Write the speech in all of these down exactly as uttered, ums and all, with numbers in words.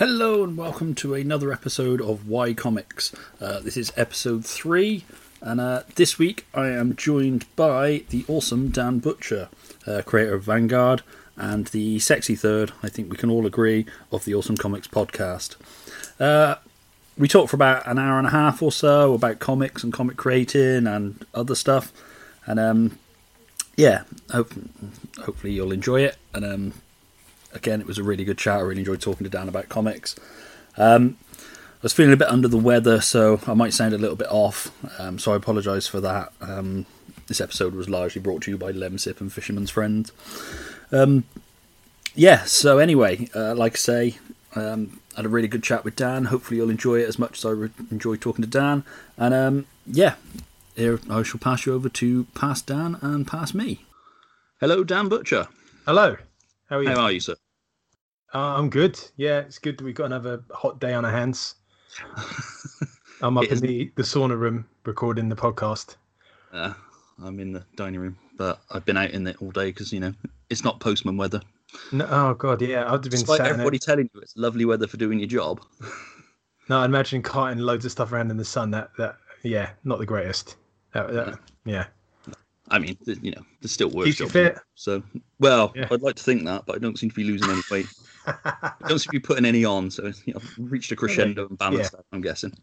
Hello and welcome to another episode of Why Comics. Uh, this is episode three, and uh, this week I am joined by the awesome Dan Butcher, uh, creator of Vanguard, and the sexy third, I think we can all agree, of the Awesome Comics podcast. Uh, we talked for about an hour and a half or so about comics and comic creating and other stuff, and um, yeah, hope- hopefully you'll enjoy it, and um, again, it was a really good chat. I really enjoyed talking to Dan about comics. Um, I was feeling a bit under the weather, so I might sound a little bit off. Um, so I apologise for that. Um, this episode was largely brought to you by Lemsip and Fisherman's Friend. Um, yeah, so anyway, uh, like I say, um, I had a really good chat with Dan. Hopefully you'll enjoy it as much as I re- enjoy talking to Dan. And um, yeah, here I shall pass you over to past Dan and past me. Hello, Dan Butcher. Hello. How are you? How are you, sir? Uh, I'm good. Yeah, it's good that we've got another hot day on our hands. I'm up in the, the sauna room recording the podcast. Uh, I'm in the dining room, but I've been out in it all day because, you know, it's not postman weather. No, oh, God, yeah. I've been Despite sat everybody in it. Telling you it's lovely weather for doing your job. No, I'd imagine carting loads of stuff around in the sun. That, that yeah, not the greatest. That, that, no. Yeah. I mean, you know, there's still worse. Keeps you fit. So, well, yeah. I'd like to think that, but I don't seem to be losing any weight. I don't seem to be putting any on, so you know, I've reached a crescendo and balanced yeah. out, I'm guessing.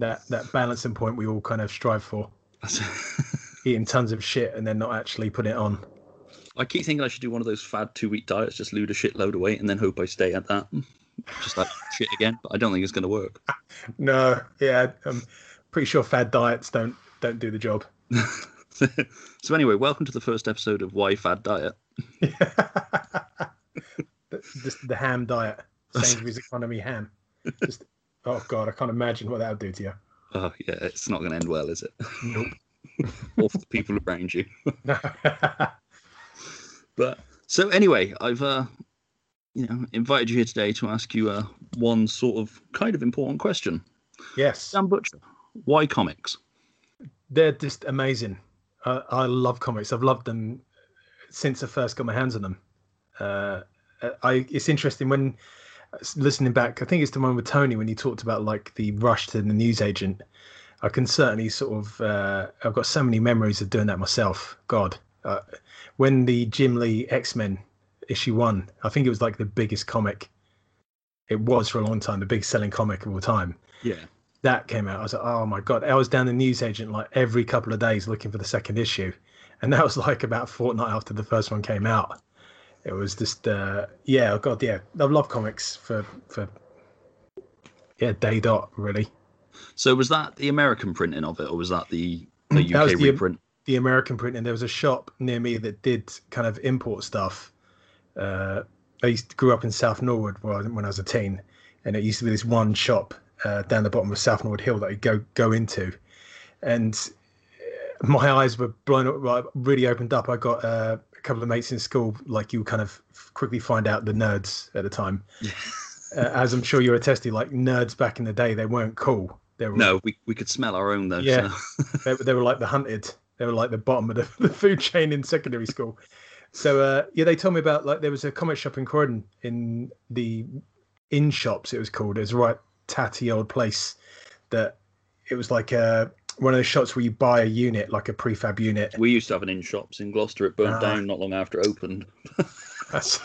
that that balancing point we all kind of strive for. Eating tons of shit and then not actually putting it on. I keep thinking I should do one of those fad two-week diets, just lose a shitload of weight and then hope I stay at that. Just like shit again, but I don't think it's going to work. No, yeah, I'm pretty sure fad diets don't don't do the job. So anyway, welcome to the first episode of Why Fad Diet. Just the ham diet. Sainsbury's economy ham. Just, oh, God, I can't imagine what that would do to you. Oh, yeah, it's not going to end well, is it? Nope. Or for the people around you. But so anyway, I've uh, you know, invited you here today to ask you uh, one sort of kind of important question. Yes. Dan Butcher, why comics? They're just amazing. Uh, I love comics. I've loved them since I first got my hands on them. Uh, I, it's interesting when listening back, I think it's the one with Tony when he talked about like the rush to the newsagent. I can certainly sort of, uh, I've got so many memories of doing that myself. God, uh, when the Jim Lee X-Men issue one, I think it was like the biggest comic. It was for a long time, the biggest selling comic of all time. Yeah. That came out. I was like, oh my God. I was down the newsagent like every couple of days looking for the second issue. And that was like about a fortnight after the first one came out. It was just, uh, yeah, oh God, yeah. I've loved comics for, for, yeah, day dot, really. So was that the American printing of it or was that the, the U K that was the, reprint? The American printing. There was a shop near me that did kind of import stuff. Uh, I used to, grew up in South Norwood when I was a teen. And it used to be this one shop. Uh, down the bottom of South Norwood Hill that I go go into, and my eyes were blown up. I really opened up. I got uh, a couple of mates in school, like you kind of quickly find out the nerds at the time, yeah. uh, as I'm sure you're attesting. Like nerds back in the day, they weren't cool. They were, no, we we could smell our own though. Yeah, so. they, they were like the hunted. They were like the bottom of the, the food chain in secondary school. So uh, yeah, they told me about like there was a comic shop in Croydon in the in shops. It was called. It was right. Tatty old place that it was like a one of those shops where you buy a unit like a prefab unit. We used to have an in shops in Gloucester. It burned uh, down not long after it opened. That's,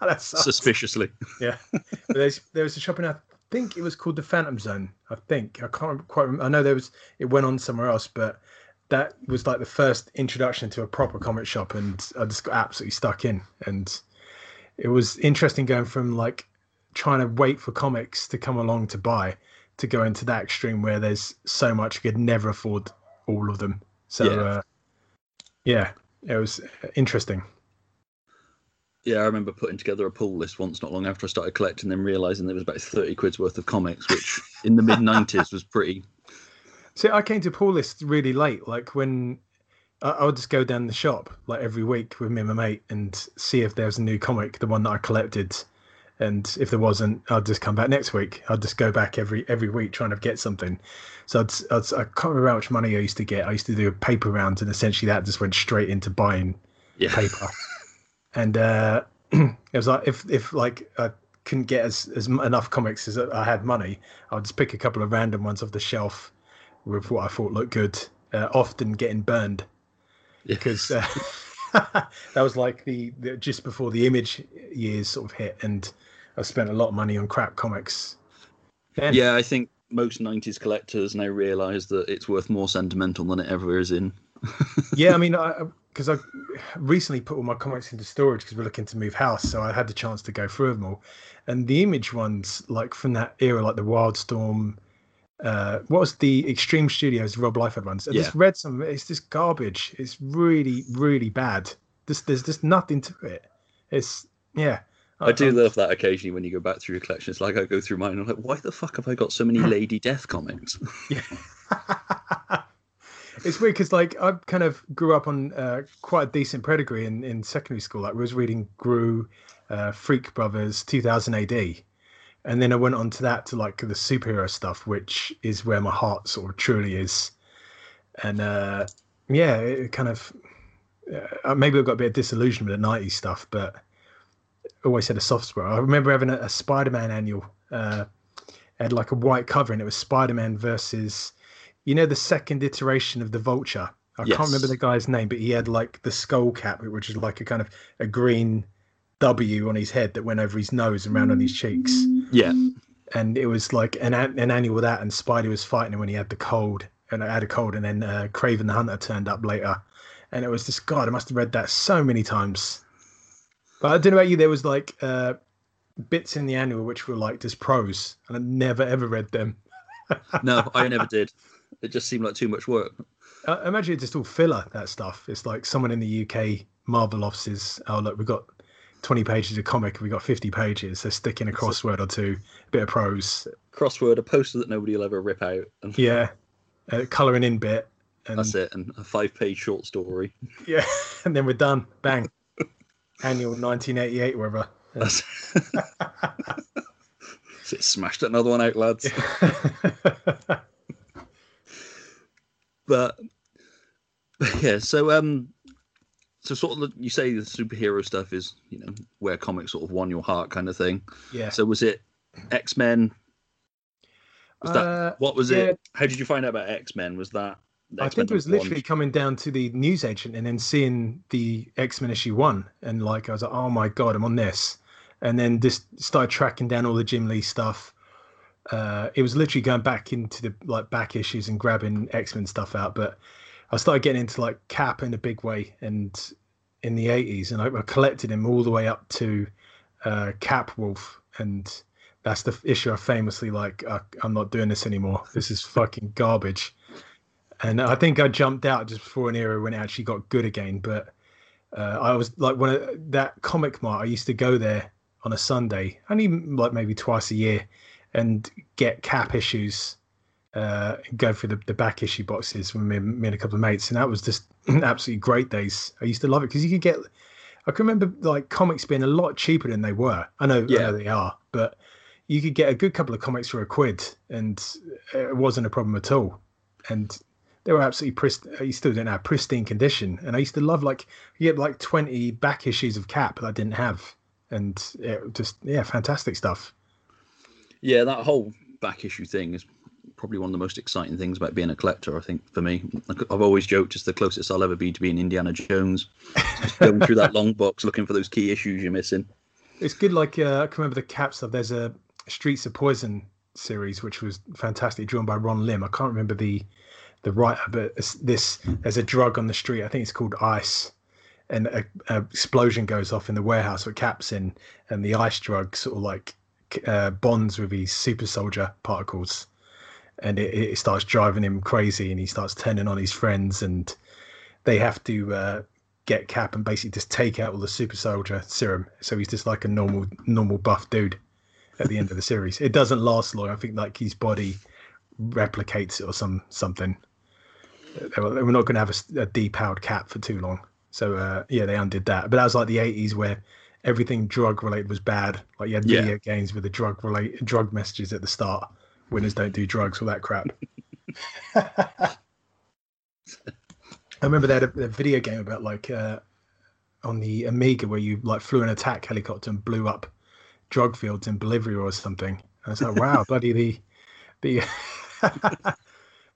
that's suspiciously. Yeah, but there was a shop in I think it was called the Phantom Zone. I think I can't quite remember. I know there was it went on somewhere else, but that was like the first introduction to a proper comic shop, and I just got absolutely stuck in. And it was interesting going from like. Trying to wait for comics to come along to buy to go into that extreme where there's so much you could never afford all of them. So yeah, uh, yeah it was interesting. Yeah, I remember putting together a pull list once not long after I started collecting them, realising there was about thirty quid's worth of comics, which in the mid nineties was pretty. See, I came to pull lists really late. Like when I, I would just go down the shop like every week with me and my mate and see if there was a new comic, the one that I collected. And if there wasn't, I'd just come back next week. I'd just go back every every week trying to get something. So I'd, I'd, I can't remember how much money I used to get. I used to do a paper round, and essentially that just went straight into buying yeah. paper. And uh, it was like if if like I couldn't get as, as enough comics as I had money, I would just pick a couple of random ones off the shelf with what I thought looked good, uh, often getting burned. Yeah. Because uh, that was like the, the just before the Image years sort of hit, and I spent a lot of money on crap comics then. Yeah, I think most nineties collectors now realise that it's worth more sentimental than it ever is in. Yeah, I mean, because I, I recently put all my comics into storage because we're looking to move house, so I had the chance to go through them all. And the Image ones, like from that era, like the Wildstorm, uh, what was the Extreme Studios, Rob Liefeld ones? I yeah. just read some of it. It's just garbage. It's really, really bad. This, there's just nothing to it. It's, yeah. I do love that occasionally when you go back through your collection. It's like I go through mine and I'm like, why the fuck have I got so many Lady Death comics? Yeah. It's weird because, like, I kind of grew up on uh, quite a decent pedigree in, in secondary school. Like, I was reading Gru, uh, Freak Brothers, two thousand A D. And then I went on to that to, like, the superhero stuff, which is where my heart sort of truly is. And, uh, yeah, it kind of... Uh, maybe I got a bit disillusioned with the nineties stuff, but... always had a soft spot. I remember having a, a Spider-Man annual. Uh, had like a white cover, and it was Spider-Man versus, you know, the second iteration of the Vulture. I yes. can't remember the guy's name, but he had like the skull cap, which is like a kind of a green W on his head that went over his nose and round on his cheeks. Yeah. And it was like an an annual of that, and Spidey was fighting him when he had the cold, and I had a cold, and then uh, Kraven the Hunter turned up later, and it was just, God, I must have read that so many times. But I don't know about you, there was like uh, bits in the annual which were like just prose, and I never ever read them. No, I never did. It just seemed like too much work. Uh, imagine it's just all filler, that stuff. It's like someone in the U K Marvel offices, oh look, we've got twenty pages of comic, we've got fifty pages, so stick in a crossword or two, a bit of prose. Crossword, a poster that nobody will ever rip out. And... yeah, a colouring in bit. And... that's it, and a five-page short story. Yeah, and then we're done. Bang. Annual nineteen eighty-eight, whatever. Yeah. So it smashed another one out, lads. Yeah. But yeah, so um, so sort of the, you say the superhero stuff is, you know, where comics sort of won your heart, kind of thing. Yeah. So was it X-Men? Was that uh, what was yeah. it? How did you find out about X-Men? Was that? I think it was literally coming down to the newsagent and then seeing the X-Men issue one, and like I was like, oh my god, I'm on this, and then just started tracking down all the Jim Lee stuff. Uh, it was literally going back into the like back issues and grabbing X-Men stuff out, but I started getting into like Cap in a big way, and in the eighties, and I, I collected him all the way up to uh, Cap Wolf, and that's the issue I famously like, I, I'm not doing this anymore. This is fucking garbage. And I think I jumped out just before an era when it actually got good again. But uh, I was like, when I, that comic mart, I used to go there on a Sunday, only like maybe twice a year, and get Cap issues, uh, go through the, the back issue boxes with me, me and a couple of mates. And that was just absolutely great days. I used to love it because you could get, I can remember like comics being a lot cheaper than they were. I know, yeah. I know they are, but you could get a good couple of comics for a quid, and it wasn't a problem at all. And they were absolutely pristine. You still didn't have pristine condition. And I used to love, like, you get like twenty back issues of Cap that I didn't have. And it just, yeah, fantastic stuff. Yeah, that whole back issue thing is probably one of the most exciting things about being a collector, I think, for me. I've always joked it's the closest I'll ever be to being Indiana Jones. Just going through that long box looking for those key issues you're missing. It's good, like, uh, I can remember the Cap stuff. There's a Streets of Poison series, which was fantastic, drawn by Ron Lim. I can't remember the... the writer, but this, there's a drug on the street, I think it's called ice, and a, a explosion goes off in the warehouse with Cap's in, and the ice drug sort of like uh, bonds with his super soldier particles, and it, it starts driving him crazy, and he starts turning on his friends, and they have to uh, get Cap and basically just take out all the super soldier serum, so he's just like a normal normal buff dude at the end of the series. It doesn't last long. I think like his body replicates it or some something. They were, they were not going to have a, a depowered Cap for too long. So, uh, yeah, they undid that. But that was like the eighties where everything drug-related was bad. Like you had video yeah. games with the drug relate, drug messages at the start. Winners don't do drugs, all that crap. I remember they had a, a video game about like uh, on the Amiga where you like flew an attack helicopter and blew up drug fields in Bolivia or something. And it's like, wow, bloody the the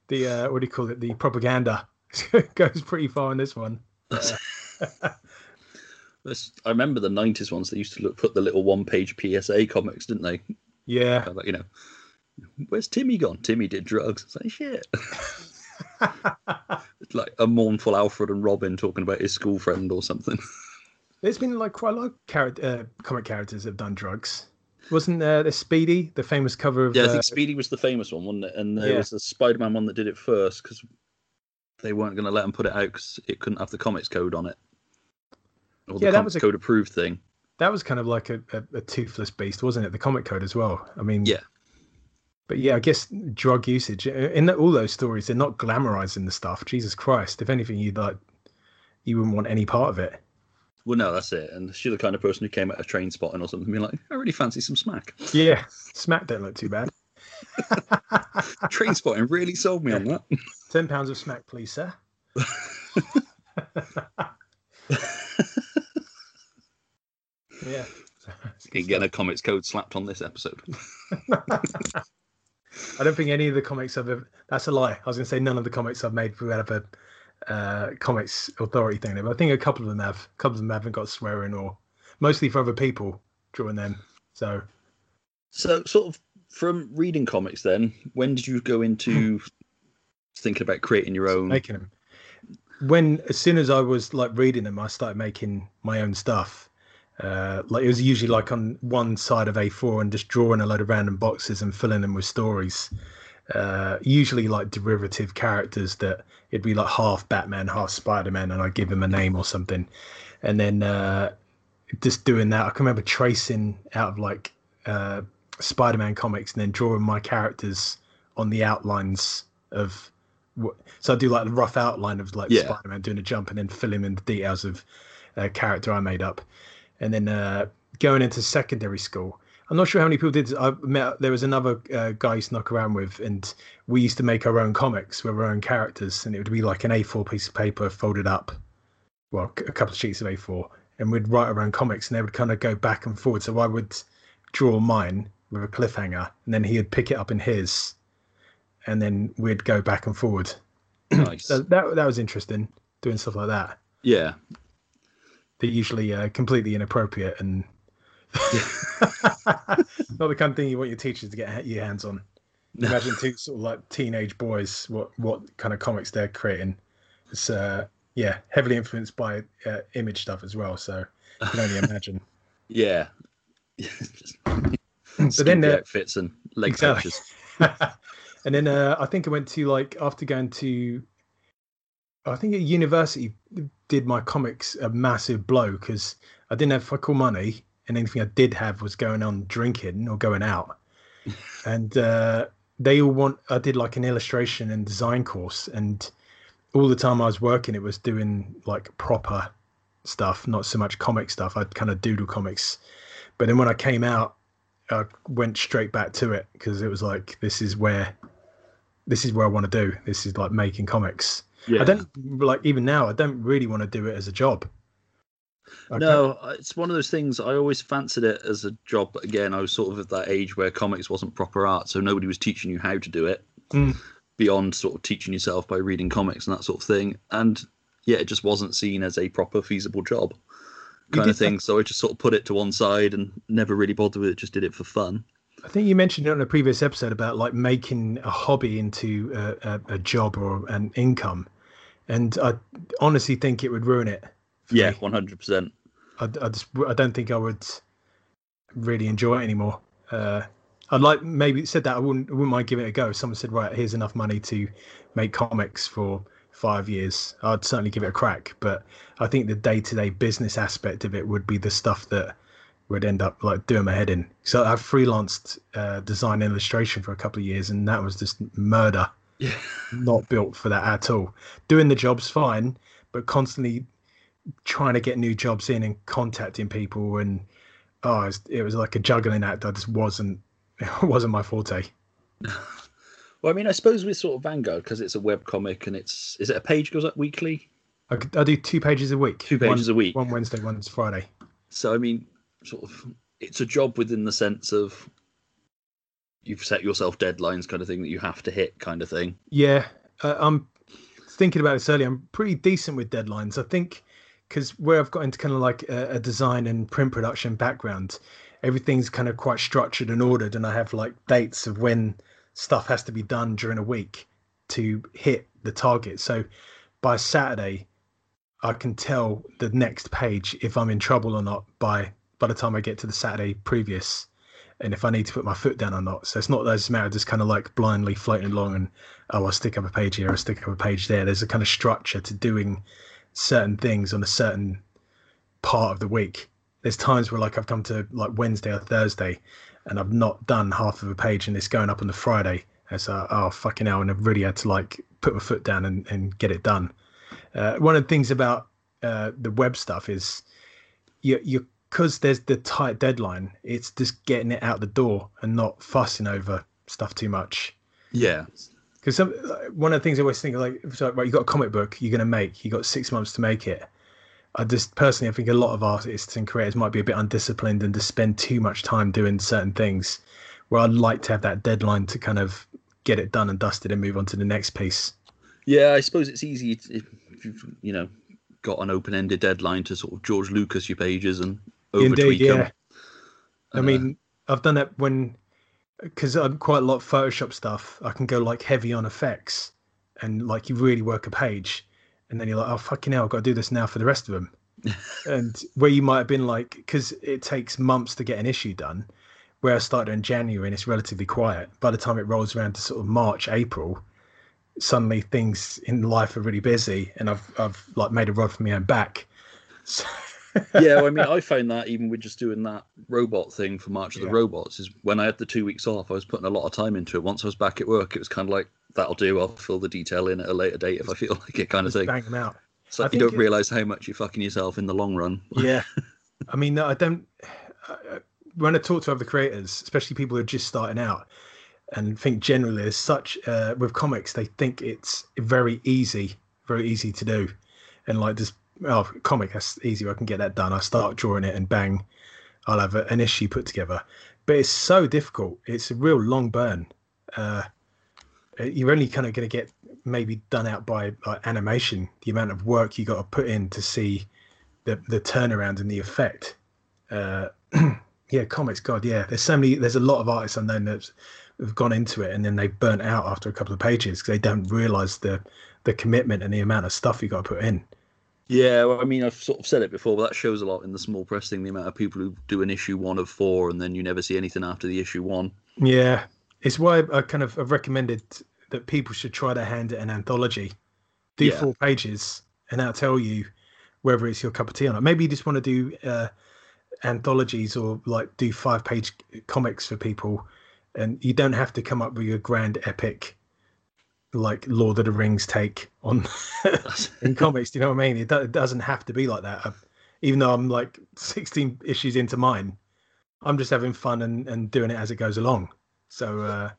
the uh, what do you call it? The propaganda goes pretty far in this one. I remember the nineties ones. They used to look, put the little one-page P S A comics, didn't they? Yeah. Like, you know, where's Timmy gone? Timmy did drugs. It's like, shit. It's like a mournful Alfred and Robin talking about his school friend or something. There's been like quite a lot of character, uh, comic characters that have done drugs. Wasn't there the Speedy, the famous cover of... Yeah, I think uh, Speedy was the famous one, wasn't it? And there yeah. was the Spider-Man one that did it first because they weren't going to let him put it out because it couldn't have the comics code on it. Or the yeah, that was a code approved thing. That was kind of like a, a, a toothless beast, wasn't it? The comic code as well. I mean, yeah. But yeah, I guess drug usage in the, all those stories, they're not glamorizing the stuff. Jesus Christ. If anything, you'd like, you wouldn't want any part of it. Well, no, that's it. And she's the kind of person who came at a train spotting or something, being like, I really fancy some smack. Yeah. Smack don't look too bad. Train spotting really sold me on that. ten pounds of smack, please, sir. Yeah. You're getting a comics code slapped on this episode. I don't think any of the comics I've ever... That's a lie. I was going to say none of the comics I've made would have a uh, comics authority thing. But I think a couple of them have. A couple of them haven't got swearing or... Mostly for other people drawing them. So, so sort of from reading comics then, when did you go into thinking about creating your own? Making them. When, as soon as I was like reading them, I started making my own stuff. Uh, like it was usually like on one side of A four and just drawing a load of random boxes and filling them with stories, uh, usually like derivative characters that it'd be like half Batman, half Spider-Man, and I'd give him a name or something. And then uh, just doing that, I can remember tracing out of like uh, Spider-Man comics and then drawing my characters on the outlines of what... So I do like the rough outline of like yeah. Spider-Man doing a jump and then fill him in the details of a character I made up. And then uh, going into secondary school, I'm not sure how many people did this. I met, there was another uh, guy I used to knock around with, and we used to make our own comics with our own characters. And it would be like an A four piece of paper folded up, well, a couple of sheets of A four, and we'd write our own comics, and they would kind of go back and forward. So I would draw mine with a cliffhanger, and then he'd pick it up in his, and then we'd go back and forward. Nice. So that, that was interesting, doing stuff like that. Yeah. They're usually uh, completely inappropriate and not the kind of thing you want your teachers to get your hands on. Imagine two sort of like teenage boys, what what kind of comics they're creating. It's uh, yeah, heavily influenced by uh, Image stuff as well. So you can only imagine. Yeah. So then the outfits and leg exactly. patches. And then uh, I think I went to like after going to, I think at university. Did my comics a massive blow because I didn't have fuck all money, and anything I did have was going on drinking or going out. And uh, they all want, I did like an illustration and design course, and all the time I was working, it was doing like proper stuff, not so much comic stuff. I'd kind of doodle comics. But then when I came out, I went straight back to it because it was like, this is where, this is where I want to do. This is like making comics. Yeah. I don't like even now. I don't really want to do it as a job. I no, can't... it's one of those things. I always fancied it as a job, but again, I was sort of at that age where comics wasn't proper art, so nobody was teaching you how to do it mm. beyond sort of teaching yourself by reading comics and that sort of thing. And yeah, it just wasn't seen as a proper, feasible job kind of thing. That... So I just sort of put it to one side and never really bothered with it. Just did it for fun. I think you mentioned it on a previous episode about like making a hobby into a, a, a job or an income. And I honestly think it would ruin it. Yeah, me. one hundred percent. I, I, just, I don't think I would really enjoy it anymore. Uh, I'd like maybe said that I wouldn't, wouldn't mind giving it a go. If someone said, right, here's enough money to make comics for five years. I'd certainly give it a crack. But I think the day-to-day business aspect of it would be the stuff that would end up like doing my head in. So I freelanced uh, design illustration for a couple of years, and that was just murder. Yeah. Not built for that at all. Doing the job's fine, but constantly trying to get new jobs in and contacting people, and oh, it was, it was like a juggling act. I just wasn't. It wasn't my forte. Well, I mean, I suppose we're sort of Vanguard because it's a web comic, and it's is it a page goes up weekly? I, I do two pages a week. Two pages one, a week. One Wednesday, one Friday. So I mean. Sort of it's a job within the sense of you've set yourself deadlines kind of thing that you have to hit kind of thing. Yeah. Uh, I'm thinking about this earlier. I'm pretty decent with deadlines. I think because where I've got into kind of like a, a design and print production background, everything's kind of quite structured and ordered. And I have like dates of when stuff has to be done during a week to hit the target. So by Saturday, I can tell the next page if I'm in trouble or not by, by the time I get to the Saturday previous, and if I need to put my foot down or not. So it's not those matter just kind of like blindly floating along and, oh, I'll stick up a page here, I'll stick up a page there. There's a kind of structure to doing certain things on a certain part of the week. There's times where like I've come to like Wednesday or Thursday and I've not done half of a page and it's going up on the Friday. And it's like, oh, fucking hell. And I've really had to like put my foot down and, and get it done. Uh, one of the things about uh, the web stuff is you, you, because there's the tight deadline, it's just getting it out the door and not fussing over stuff too much. Yeah. Because some one of the things I always think of, like, like right, you got a comic book you're going to make, you got six months to make it. I just personally, I think a lot of artists and creators might be a bit undisciplined and just spend too much time doing certain things, where I'd like to have that deadline to kind of get it done and dusted and move on to the next piece. Yeah, I suppose it's easy if you've, you know, got an open-ended deadline to sort of George Lucas your pages and over-tweak them. Yeah. Uh, I mean, I've done that when, because I'm quite a lot of Photoshop stuff, I can go like heavy on effects and like you really work a page and then you're like, oh, fucking hell, I've got to do this now for the rest of them. And where you might have been like, because it takes months to get an issue done, where I started in January and it's relatively quiet. By the time it rolls around to sort of March, April, suddenly things in life are really busy and I've, I've like made a rod for my own back. So yeah, well, I mean, I found that even with just doing that robot thing for March of yeah. the Robots is when I had the two weeks off, I was putting a lot of time into it. Once I was back at work, it was kind of like, that'll do. I'll fill the detail in at a later date if I feel like it kind of thing. Bang them out. So you don't it... realise how much you're fucking yourself in the long run. Yeah. I mean, no, I don't... I, when I talk to other creators, especially people who are just starting out, and think generally as such uh, with comics, they think it's very easy, very easy to do. And like this, oh, comic, that's easy. I can get that done. I start drawing it and bang, I'll have a, an issue put together. But it's so difficult. It's a real long burn. Uh, you're only kind of going to get maybe done out by like, animation, the amount of work you got to put in to see the, the turnaround and the effect. Uh, yeah, comics, God, yeah. There's so many, there's a lot of artists I know that have gone into it and then they burnt out after a couple of pages because they don't realise the the commitment and the amount of stuff you got to put in. Yeah, well, I mean, I've sort of said it before, but that shows a lot in the small press thing, the amount of people who do an issue one of four and then you never see anything after the issue one. Yeah, it's why I kind of have recommended that people should try their hand at an anthology. Do yeah. four pages and that'll tell you whether it's your cup of tea or not. Maybe you just want to do uh, anthologies or like do five-page comics for people. And you don't have to come up with your grand epic, like Lord of the Rings take on in comics. Do you know what I mean? It, do, it doesn't have to be like that. I've, even though I'm like sixteen issues into mine, I'm just having fun and, and doing it as it goes along. So, uh,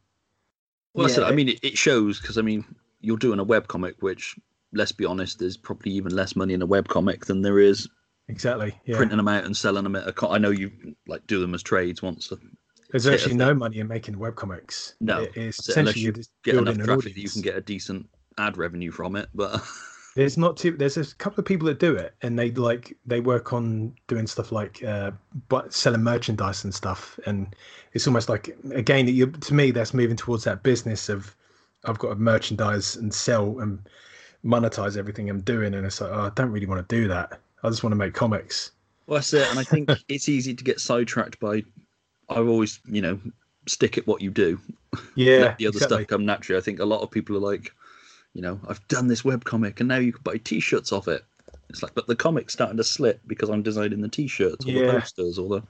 well, yeah, so, I mean, it, it shows because I mean, you're doing a web comic, which let's be honest, there's probably even less money in a web comic than there is exactly yeah. printing them out and selling them. At a con- I know you like do them as trades once. A, There's actually no money in making webcomics. No, it is essentially you get enough traffic that you can get a decent ad revenue from it. But there's not too. There's a couple of people that do it, and they like they work on doing stuff like uh, but selling merchandise and stuff. And it's almost like again, you to me that's moving towards that business of I've got to merchandise and sell and monetize everything I'm doing. And it's like oh, I don't really want to do that. I just want to make comics. Well, that's it. And I think it's easy to get sidetracked by. I've always, you know, stick at what you do. Yeah. Let the other exactly. stuff come naturally. I think a lot of people are like, you know, I've done this webcomic and now you can buy T-shirts off it. It's like, but the comic's starting to slip because I'm designing the T-shirts or yeah. the posters or the...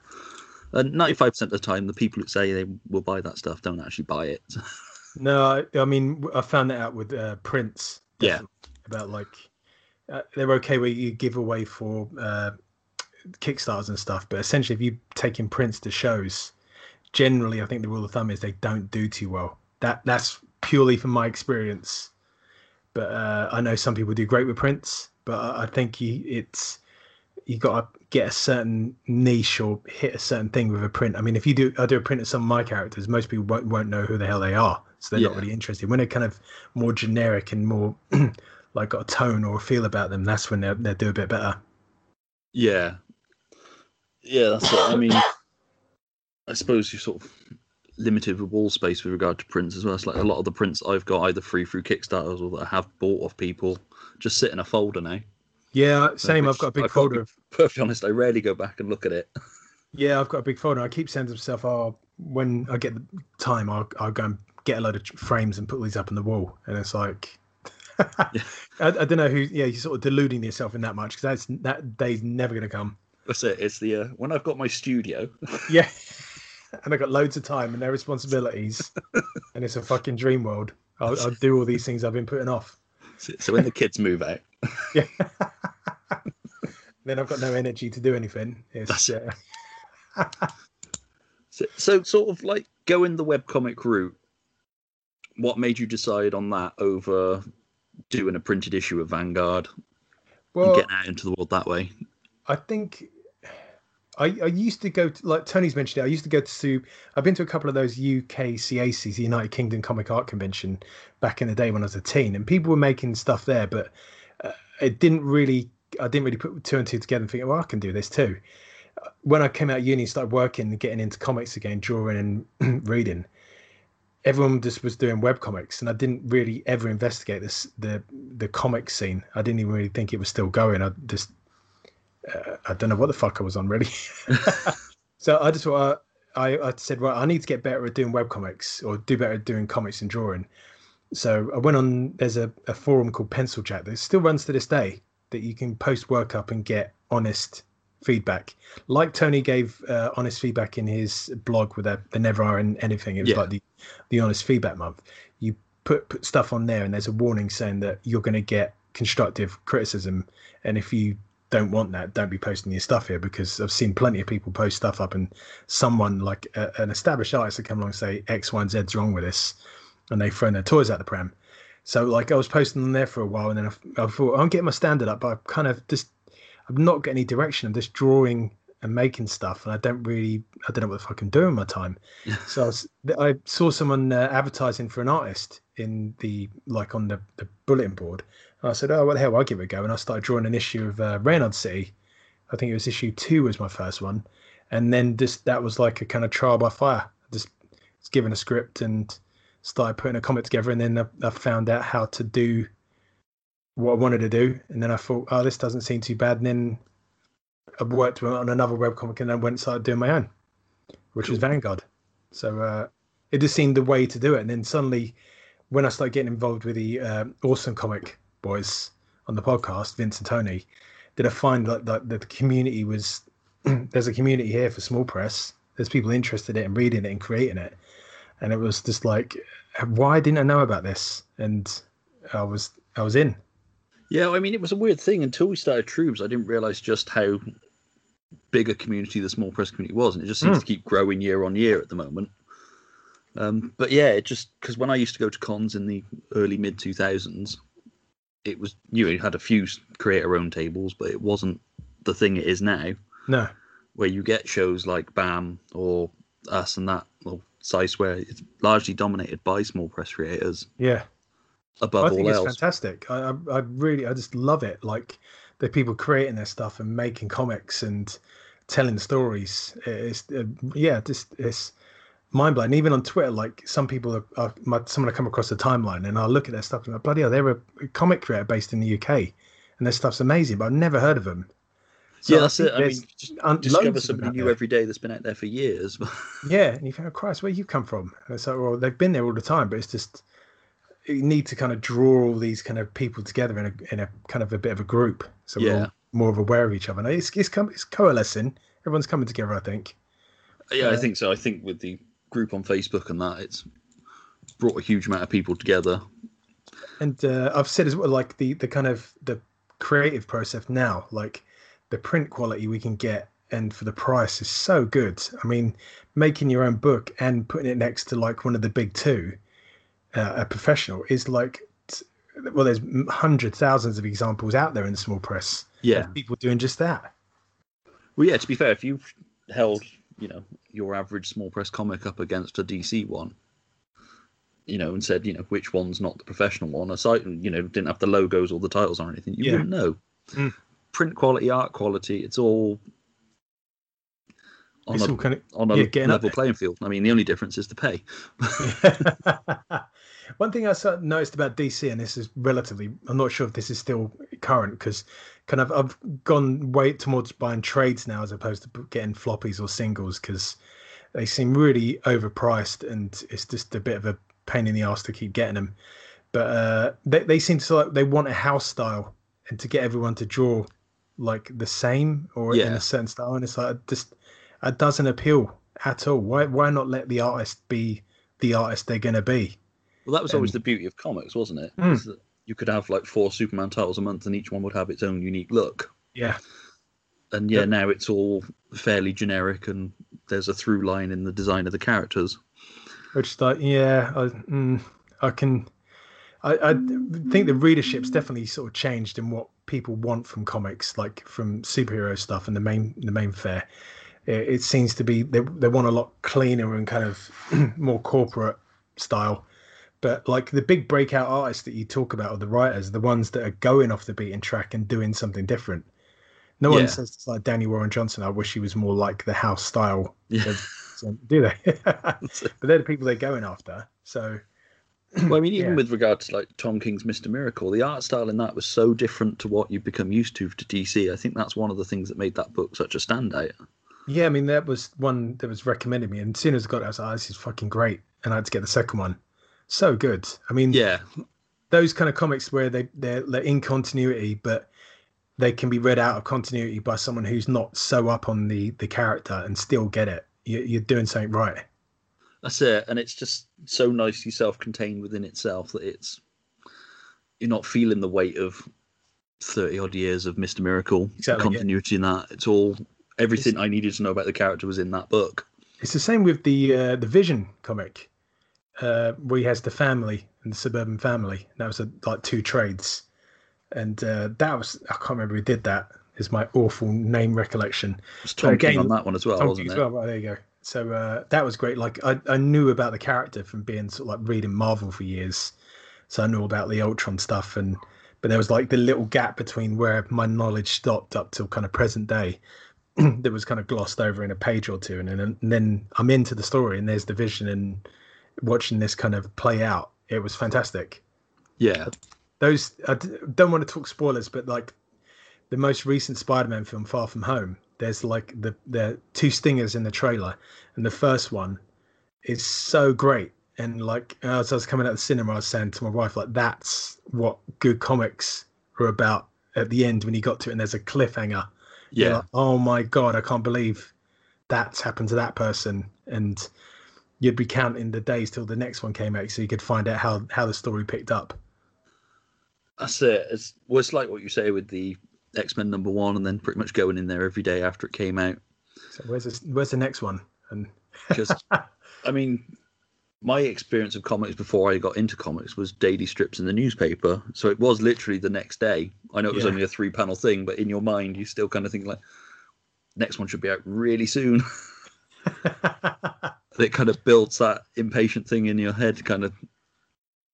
And ninety-five percent of the time, the people who say they will buy that stuff don't actually buy it. No, I, I mean, I found that out with uh, prints. Yeah. About like, uh, they're okay where you give away for... Uh, Kickstarters and stuff, but essentially if you take in prints to shows, generally I think the rule of thumb is they don't do too well. That that's purely from my experience, but uh I know some people do great with prints, but I think you, it's you've got to get a certain niche or hit a certain thing with a print. I mean, if you do, I do a print of some of my characters, most people won't, won't know who the hell they are. So they're yeah. not really interested. When they're kind of more generic and more like got a tone or a feel about them, that's when they'll, they'll do a bit better. Yeah. Yeah, that's what I mean. I suppose you're sort of limited with wall space with regard to prints as well. It's like a lot of the prints I've got either free through Kickstarters or that I have bought off people just sit in a folder now. Yeah, same. Which I've got a big I've folder. Of... Perfectly honest, I rarely go back and look at it. Yeah, I've got a big folder. I keep saying to myself, oh, when I get the time, I'll, I'll go and get a load of frames and put all these up on the wall. And it's like, yeah. I, I don't know who, yeah, you're sort of deluding yourself in that much because that's that day's never going to come. That's it. It's the, uh, when I've got my studio. Yeah. And I've got loads of time and no responsibilities. And it's a fucking dream world. I'll, I'll do all these things I've been putting off. So when the kids move out. Yeah. Then I've got no energy to do anything. It's, That's it. Uh... so, so sort of like going the webcomic route, what made you decide on that over doing a printed issue of Vanguard well, and getting out into the world that way? I think I, I used to go to, like Tony's mentioned it, I used to go to, I've been to a couple of those U K C A Cs, the United Kingdom Comic Art Convention, back in the day when I was a teen, and people were making stuff there, but uh, it didn't really, I didn't really put two and two together and think, well, I can do this too. When I came out of uni and started working and getting into comics again, drawing and reading, everyone just was doing web comics, and I didn't really ever investigate this, the, the comic scene. I didn't even really think it was still going. I just, Uh, I don't know what the fuck I was on, really. So I just thought, uh, I, I said, well, I need to get better at doing webcomics or do better at doing comics and drawing. So I went on, there's a, a forum called Pencil Chat that still runs to this day that you can post work up and get honest feedback. Like Tony gave uh, honest feedback in his blog with the Never Are in Anything. It was yeah. like the, the honest feedback month. You put, put stuff on there and there's a warning saying that you're going to get constructive criticism. And if you don't want that, don't be posting your stuff here, because I've seen plenty of people post stuff up and someone like a, an established artist will come along and say X, Y, and Z's wrong with this, and they've thrown their toys out the pram. So like I was posting them there for a while, and then I, I thought I'm getting my standard up, but I've kind of just I'm not getting any direction. I'm just drawing and making stuff, and I don't really I don't know what the fuck I'm doing with my time. So I, was, I saw someone uh, advertising for an artist in the like on the, the bulletin board. I said, oh, what the hell, I'll give it a go. And I started drawing an issue of uh, Reynard City. I think it was issue two was my first one. And then just that was like a kind of trial by fire. Just was given a script and started putting a comic together. And then I, I found out how to do what I wanted to do. And then I thought, oh, this doesn't seem too bad. And then I worked on another webcomic and then went and started doing my own, which cool. was Vanguard. So uh, it just seemed the way to do it. And then suddenly when I started getting involved with the uh, Awesome Comic boys on the podcast, Vince and Tony, did I find that, that, that the community was there's a community here for small press, there's people interested in it and reading it and creating it, and it was just like, why didn't I know about this? And I was I was in. Yeah, I mean, it was a weird thing until we started Troobs. I didn't realise just how big a community the small press community was, and it just seems mm. to keep growing year on year at the moment. Um, but yeah, it just because when I used to go to cons in the early mid two thousands, it was, you know, you had a few creator-owned tables, but it wasn't the thing it is now. No. Where you get shows like BAM or Us and That, or Size, where it's largely dominated by small press creators. Yeah. Above all else. I think it's else. fantastic. I, I, I really, I just love it. Like, the people creating their stuff and making comics and telling stories. It's, uh, yeah, just, it's mind-blowing. Even on Twitter, like some people are, are my, someone I come across the timeline and I'll look at their stuff and I'm like, bloody hell, they're a comic creator based in the U K and their stuff's amazing, but I've never heard of them. So yeah, that's I it. I mean, just discover something new every day that's been out there for years. Yeah, and you think, oh, Christ, where you come from? And it's like, well, they've been there all the time, but it's just, you need to kind of draw all these kind of people together in a, in a kind of a bit of a group. So yeah. we're all more of aware of each other. And it's, it's, it's coalescing. Everyone's coming together, I think. Yeah, uh, I think so. I think with the group on Facebook and that, it's brought a huge amount of people together. And uh, I've said as well, like the the kind of the creative process now, like the print quality we can get and for the price is so good. I mean, making your own book and putting it next to like one of the big two, uh, a professional, is like, well, there's hundreds, thousands of examples out there in the small press. Yeah, of people doing just that. Well, yeah, to be fair, if you held, you know, your average small press comic up against a D C one, you know, and said, you know, which one's not the professional one, aside, you know, didn't have the logos or the titles or anything, you yeah. wouldn't know. Mm. Print quality, art quality, it's all on it's a, all kind of, on a yeah, level playing field. I mean, the only difference is the pay. One thing I noticed about D C, and this is relatively, I'm not sure if this is still current, because kind of I've gone way towards buying trades now as opposed to getting floppies or singles, because they seem really overpriced and it's just a bit of a pain in the ass to keep getting them. But uh, they, they seem to like they want a house style and to get everyone to draw like the same or yeah. in a certain style, and it's like just it doesn't appeal at all. Why why not let the artist be the artist they're going to be? Well, that was always um, the beauty of comics, wasn't it? Mm. Is that you could have like four Superman titles a month and each one would have its own unique look. Yeah. And yeah, yep. now it's all fairly generic and there's a through line in the design of the characters. Which, like, yeah, I, mm, I can. I, I think the readership's definitely sort of changed in what people want from comics, like from superhero stuff and the main the main fare. It, it seems to be they they want a lot cleaner and kind of more corporate style. But like the big breakout artists that you talk about, or the writers, the ones that are going off the beaten track and doing something different. No yeah. one says it's like Danny Warren Johnson. I wish he was more like the house style. Yeah. Do they? But they're the people they're going after. So, well, I mean, even yeah. with regard to like Tom King's Mister Miracle, the art style in that was so different to what you've become used to to D C. I think that's one of the things that made that book such a standout. Yeah, I mean, that was one that was recommended me, and as soon as I got it, I was like, oh, "This is fucking great," and I had to get the second one. So good. I mean, yeah, those kind of comics where they they're, they're in continuity, but they can be read out of continuity by someone who's not so up on the the character and still get it. You're doing something right. That's it, and it's just so nicely self-contained within itself that it's you're not feeling the weight of thirty odd years of Mister Miracle exactly, continuity yeah. in that. It's all everything it's, I needed to know about the character was in that book. It's the same with the uh, the Vision comic, uh, where he has the family and the suburban family. And that was a, like two trades, and uh, that was I can't remember who did that. Is my awful name recollection. It was Tom King on that one as well, Tom wasn't King it? As well. Right, there you go. So uh, that was great. Like I, I knew about the character from being sort of like reading Marvel for years, so I knew about the Ultron stuff, and but there was like the little gap between where my knowledge stopped up till kind of present day, that was kind of glossed over in a page or two, and, and, and then I'm into the story, and there's the Vision, and watching this kind of play out, it was fantastic. Yeah, those I don't want to talk spoilers, but like. The most recent Spider-Man film, Far From Home, there's like the, the two stingers in the trailer. And the first one is so great. And like, as I was coming out of the cinema, I was saying to my wife, like, that's what good comics are about at the end when you got to it. And there's a cliffhanger. Yeah. Like, oh my God, I can't believe that's happened to that person. And you'd be counting the days till the next one came out so you could find out how, how the story picked up. That's it. It's, well, it's like what you say with the X-Men number one, and then pretty much going in there every day after it came out. So where's this, where's the next one? And because I mean, my experience of comics before I got into comics was daily strips in the newspaper, so it was literally the next day. I know it was yeah. only a three panel thing, but in your mind you still kind of think like next one should be out really soon. It kind of builds that impatient thing in your head kind of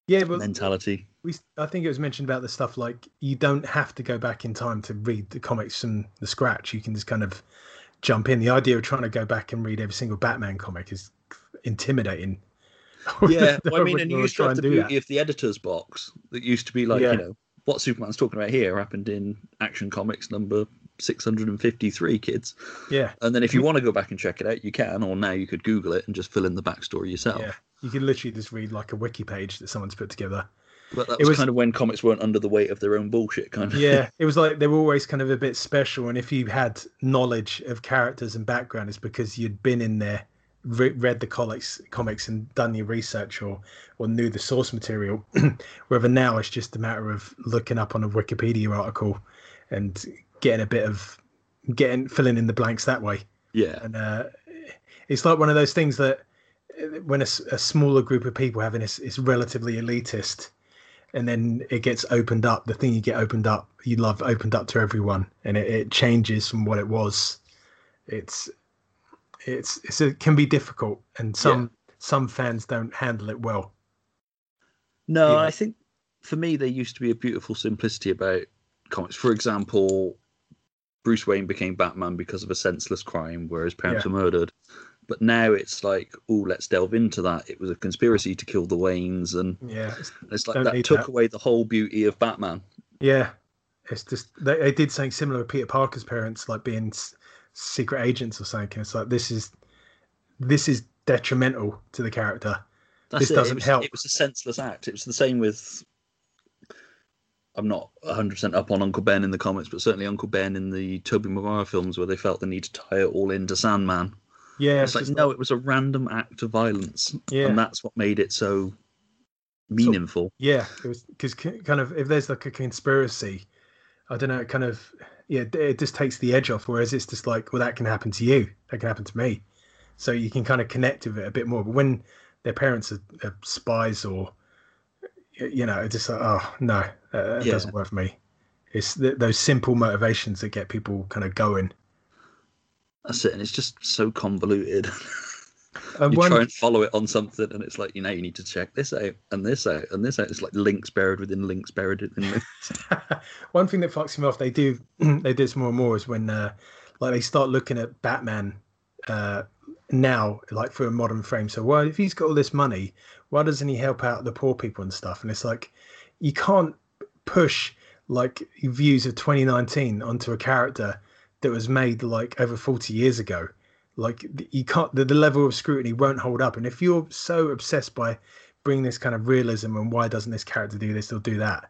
yeah but mentality. We, I think it was mentioned about the stuff like you don't have to go back in time to read the comics from the scratch. You can just kind of jump in. The idea of trying to go back and read every single Batman comic is intimidating. Yeah, I mean, and you used to have the beauty of the editor's box that used to be like, yeah. you know, what Superman's talking about here happened in Action Comics number six hundred fifty-three, kids. Yeah. And then if you want to go back and check it out, you can, or now you could Google it and just fill in the backstory yourself. Yeah, you can literally just read like a wiki page that someone's put together. But that was, was kind of when comics weren't under the weight of their own bullshit, kind of. Yeah, it was like they were always kind of a bit special. And if you had knowledge of characters and background, it's because you'd been in there, re- read the comics, comics and done your research or or knew the source material. Wherever now it's just a matter of looking up on a Wikipedia article and getting a bit of getting filling in the blanks that way. Yeah, and uh, it's like one of those things that when a, a smaller group of people having it's, it's relatively elitist. And then it gets opened up. The thing you get opened up, you love opened up to everyone, and it, it changes from what it was. it's it's, it's it can be difficult, and some yeah. some fans don't handle it well. No, yeah. I think for me there used to be a beautiful simplicity about comics. For example, Bruce Wayne became Batman because of a senseless crime where his parents yeah. were murdered. But now it's like, oh, let's delve into that. It was a conspiracy to kill the Waynes, and yeah, it's like that took that. away the whole beauty of Batman. Yeah, it's just they, they did something similar with Peter Parker's parents, like being s- secret agents or something. It's like this is this is detrimental to the character. That's this it. doesn't it was, help. It was a senseless act. It was the same with. I'm not one hundred percent up on Uncle Ben in the comics, but certainly Uncle Ben in the Tobey Maguire films, where they felt the need to tie it all into Sandman. Yeah, it's, it's like no, like... it was a random act of violence, yeah. and that's what made it so meaningful. So, yeah, it was because kind of if there's like a conspiracy, I don't know, it kind of yeah, it just takes the edge off. Whereas it's just like, well, that can happen to you, that can happen to me, so you can kind of connect with it a bit more. But when their parents are, are spies, or you know, it's just like, oh no, that yeah. doesn't work for me. It's th- those simple motivations that get people kind of going. That's it, and it's just so convoluted. Um, you one... try and follow it on something, and it's like, you know, you need to check this out, and this out, and this out. It's like links buried within links buried within links. One thing that fucks me off, they do they do this more and more, is when uh, like they start looking at Batman uh, now, like through a modern frame. So why, if he's got all this money, why doesn't he help out the poor people and stuff? And it's like, you can't push like views of twenty nineteen onto a character that was made like over forty years ago. Like you can't, the, the level of scrutiny won't hold up. And if you're so obsessed by bringing this kind of realism and why doesn't this character do this or do that,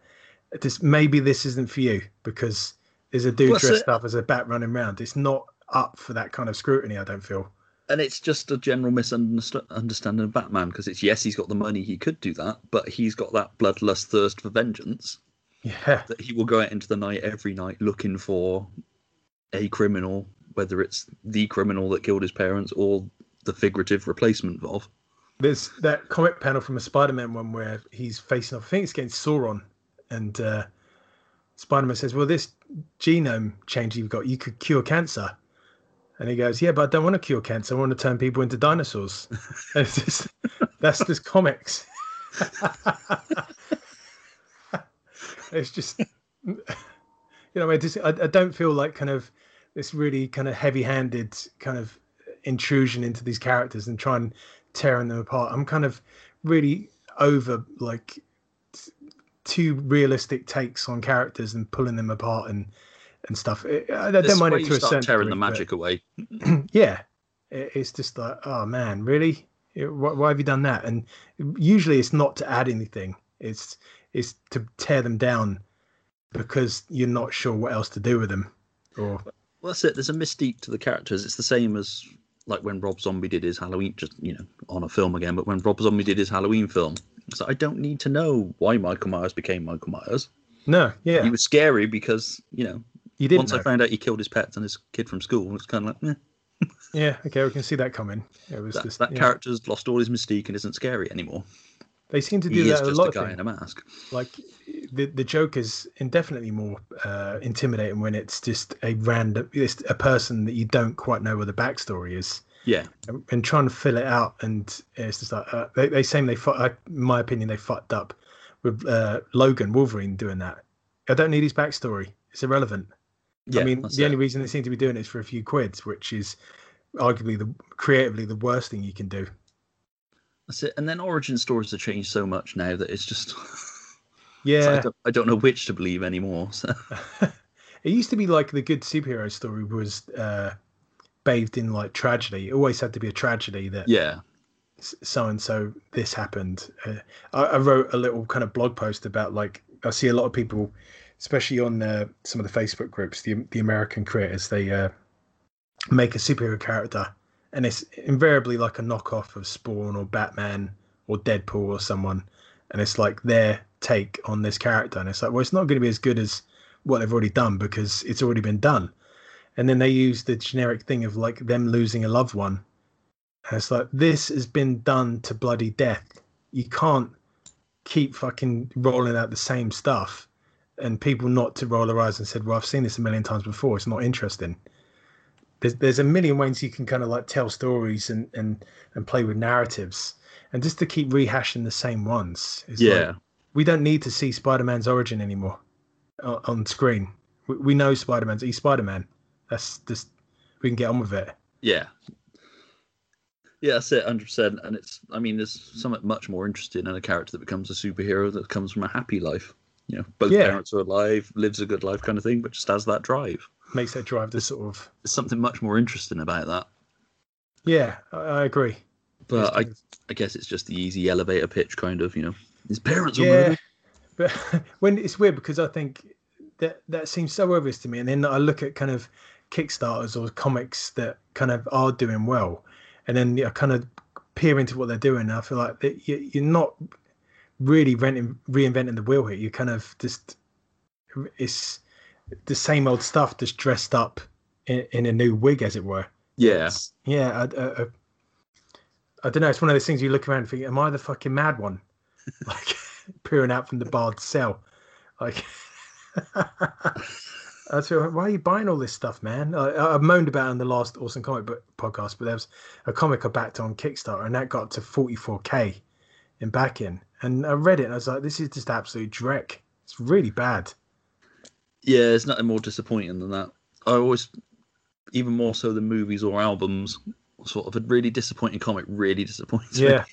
just maybe this isn't for you, because there's a dude What's dressed it? up as a bat running around. It's not up for that kind of scrutiny, I don't feel. And it's just a general misunderstanding of Batman, because it's, yes, he's got the money, he could do that, but he's got that bloodlust thirst for vengeance. Yeah, that he will go out into the night every night looking for a criminal, whether it's the criminal that killed his parents or the figurative replacement of. There's that comic panel from a Spider-Man one where he's facing off, I think it's against Sauron, and uh, Spider-Man says, well, this genome change you've got, you could cure cancer. And he goes, yeah, but I don't want to cure cancer, I want to turn people into dinosaurs. And it's just, that's just comics. It's just... You know, I just I, I don't feel like kind of this really kind of heavy-handed kind of intrusion into these characters and trying tearing them apart. I'm kind of really over like t- too realistic takes on characters and pulling them apart and and stuff. It, I, I don't mind it to a certain degree. Tearing the magic away. Yeah, it, it's just like, oh man, really? It, why, why have you done that? And usually it's not to add anything. It's it's to tear them down, because you're not sure what else to do with them. Or well, that's it. There's a mystique to the characters. It's the same as like when Rob Zombie did his Halloween, just, you know, on a film again, but when Rob Zombie did his Halloween film, so I don't need to know why Michael Myers became Michael Myers. No, yeah. He was scary because, you know, you didn't once know. I found out he killed his pets and his kid from school, it's kind of like, eh. Yeah, okay, we can see that coming. It was that just, that yeah. character's lost all his mystique and isn't scary anymore. They seem to do he that is a just lot. A guy of in a mask. Like the the Joker's indefinitely more uh, intimidating when it's just a random, it's a person that you don't quite know what the backstory is. Yeah, and, and trying to fill it out, and it's just like uh, they they say they uh, in my opinion they fucked up with uh, Logan Wolverine doing that. I don't need his backstory; it's irrelevant. Yeah, I mean the it. only reason they seem to be doing it is for a few quids, which is arguably the creatively the worst thing you can do. That's it. And then origin stories have changed so much now that it's just... yeah. It's like I, don't, I don't know which to believe anymore. So. It used to be like the good superhero story was uh, bathed in like tragedy. It always had to be a tragedy that yeah. so-and-so this happened. Uh, I, I wrote a little kind of blog post about like... I see a lot of people, especially on uh, some of the Facebook groups, the, the American creators, they uh, make a superhero character. And it's invariably like a knockoff of Spawn or Batman or Deadpool or someone. And it's like their take on this character. And it's like, well, it's not going to be as good as what they've already done because it's already been done. And then they use the generic thing of like them losing a loved one. And it's like, this has been done to bloody death. You can't keep fucking rolling out the same stuff and people not to roll their eyes and said, well, I've seen this a million times before. It's not interesting. there's there's a million ways you can kind of like tell stories and and and play with narratives, and just to keep rehashing the same ones. It's yeah, like, we don't need to see Spider-Man's origin anymore on, on screen. We, we know Spider-Man's he's Spider-Man. That's just we can get on with it. Yeah. Yeah, that's it, one hundred percent. And it's, I mean, there's something much more interesting in a character that becomes a superhero that comes from a happy life. You know, both yeah. parents are alive, lives a good life kind of thing, but just has that drive. Makes that drive to sort of... There's something much more interesting about that. Yeah, I, I agree. But I, I guess it's just the easy elevator pitch kind of, you know, his parents are yeah. murdered. But when it's weird because I think that that seems so obvious to me. And then I look at kind of Kickstarters or comics that kind of are doing well. And then I kind of peer into what they're doing. And I feel like you're not really reinventing the wheel here. You kind of just, it's the same old stuff just dressed up in, in a new wig, as it were. Yeah. It's, yeah. I, I, I don't know. It's one of those things you look around and think, am I the fucking mad one? Like peering out from the barred cell. Like, I feel, why are you buying all this stuff, man? I, I moaned about it on the last Awesome Comic Book podcast, but there was a comic I backed on Kickstarter, and that got to forty-four K in backing. And I read it, and I was like, this is just absolute dreck. It's really bad. Yeah, there's nothing more disappointing than that. I always, even more so than movies or albums, sort of a really disappointing comic really disappoints yeah. me. Yeah.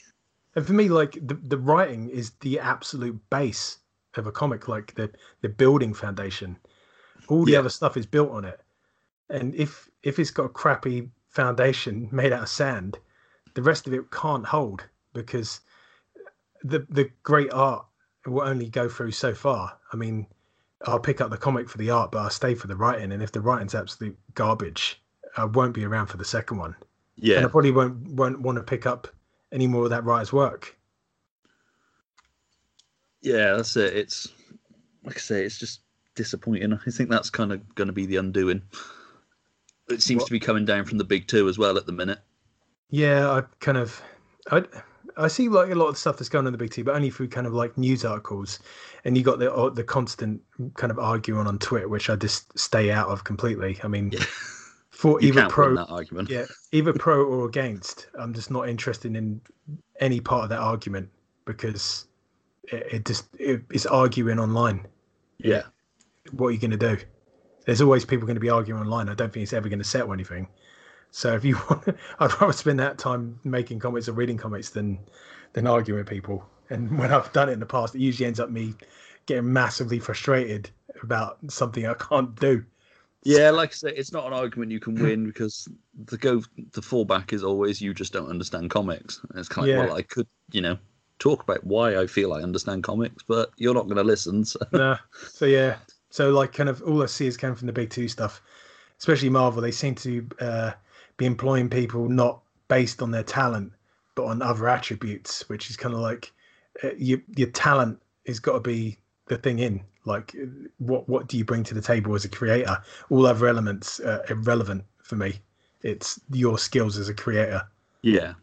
And for me, like, the, the writing is the absolute base of a comic, like the, the building foundation. All the yeah. other stuff is built on it. And if if it's got a crappy foundation made out of sand, the rest of it can't hold because the the great art will only go through so far. I mean, I'll pick up the comic for the art, but I'll stay for the writing. And if the writing's absolute garbage, I won't be around for the second one. Yeah. And I probably won't, won't want to pick up any more of that writer's work. Yeah, that's it. It's, like I say, it's just disappointing. I think that's kind of going to be the undoing. It seems what? to be coming down from the big two as well at the minute. Yeah, I kind of I I see like a lot of stuff that's going on in the big two, but only through kind of like news articles. And you got the uh, the constant kind of arguing on Twitter, which I just stay out of completely. I mean, yeah. for you either pro that argument, yeah, either pro or against. I'm just not interested in any part of that argument because it, it just it, it's arguing online. Yeah. What are you going to do? There's always people going to be arguing online. I don't think it's ever going to settle anything. So if you want, I'd rather spend that time making comments or reading comments than than arguing with people. And when I've done it in the past, it usually ends up me getting massively frustrated about something I can't do. Yeah, like I say, it's not an argument you can win because the go the fallback is always you just don't understand comics. And it's kind of yeah. like, well, I could, you know, talk about why I feel I understand comics, but you're not going to listen. So, nah. so yeah. So, like, kind of all I see is coming from the big two stuff, especially Marvel. They seem to uh, be employing people not based on their talent, but on other attributes, which is kind of like uh, your your talent has got to be the thing in. Like, what what do you bring to the table as a creator? All other elements are irrelevant for me. It's your skills as a creator. Yeah.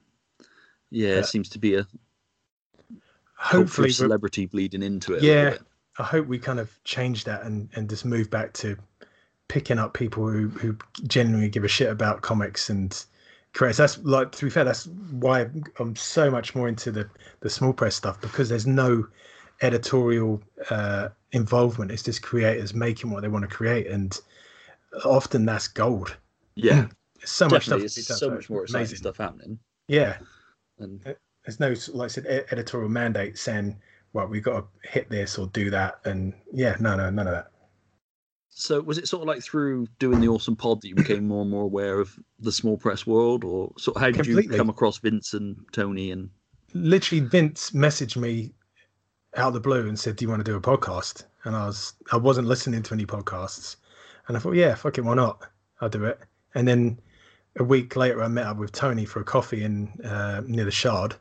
Yeah, uh, it seems to be a hopefully celebrity bleeding into it. Yeah. I hope we kind of change that and, and just move back to picking up people who, who genuinely give a shit about comics and creators. That's like, to be fair, that's why I'm so much more into the, the small press stuff, because there's no editorial uh, involvement. It's just creators making what they want to create. And often that's gold. Yeah. There's so Definitely. much stuff. It's so much more exciting amazing. stuff happening. Yeah. And there's no, like I said, editorial mandate saying, well, we've got to hit this or do that. And yeah, no, no, none of that. So was it sort of like through doing the Awesome Pod that you became more and more aware of the small press world? Or sort of how did Completely. you come across Vince and Tony? And literally Vince messaged me out of the blue and said, do you want to do a podcast? And I, was, I wasn't listening to any podcasts. And I thought, yeah, fuck it, why not? I'll do it. And then a week later, I met up with Tony for a coffee in uh, near the Shard.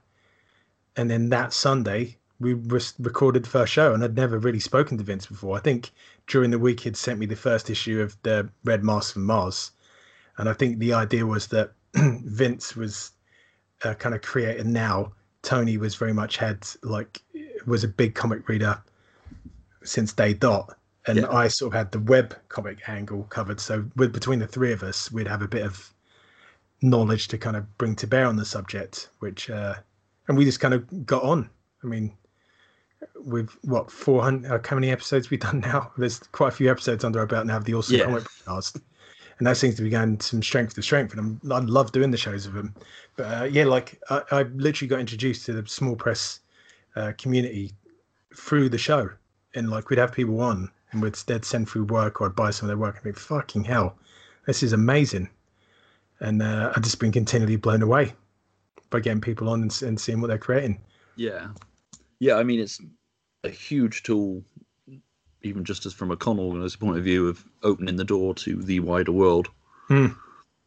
And then that Sunday... we recorded the first show, and I'd never really spoken to Vince before. I think during the week he'd sent me the first issue of the Red Mask from Mars. And I think the idea was that Vince was a kind of creator now. Tony was very much had like, was a big comic reader since day dot. and yeah. I sort of had the web comic angle covered. So with, between the three of us, we'd have a bit of knowledge to kind of bring to bear on the subject, which uh, and we just kind of got on. I mean, with what four hundred, how many episodes we've done now? There's quite a few episodes under our belt now of the Awesome yeah. Comic Podcast. And that seems to be going from strength to strength. And I'm, I love doing the shows with them. But uh, yeah, like I, I literally got introduced to the small press uh, community through the show. And like we'd have people on and we'd, they'd send through work, or I'd buy some of their work and think, fucking hell, this is amazing. And uh, I've just been continually blown away by getting people on and, and seeing what they're creating. Yeah. Yeah, I mean, it's a huge tool, even just as from a con organizer's point of view, of opening the door to the wider world. Mm.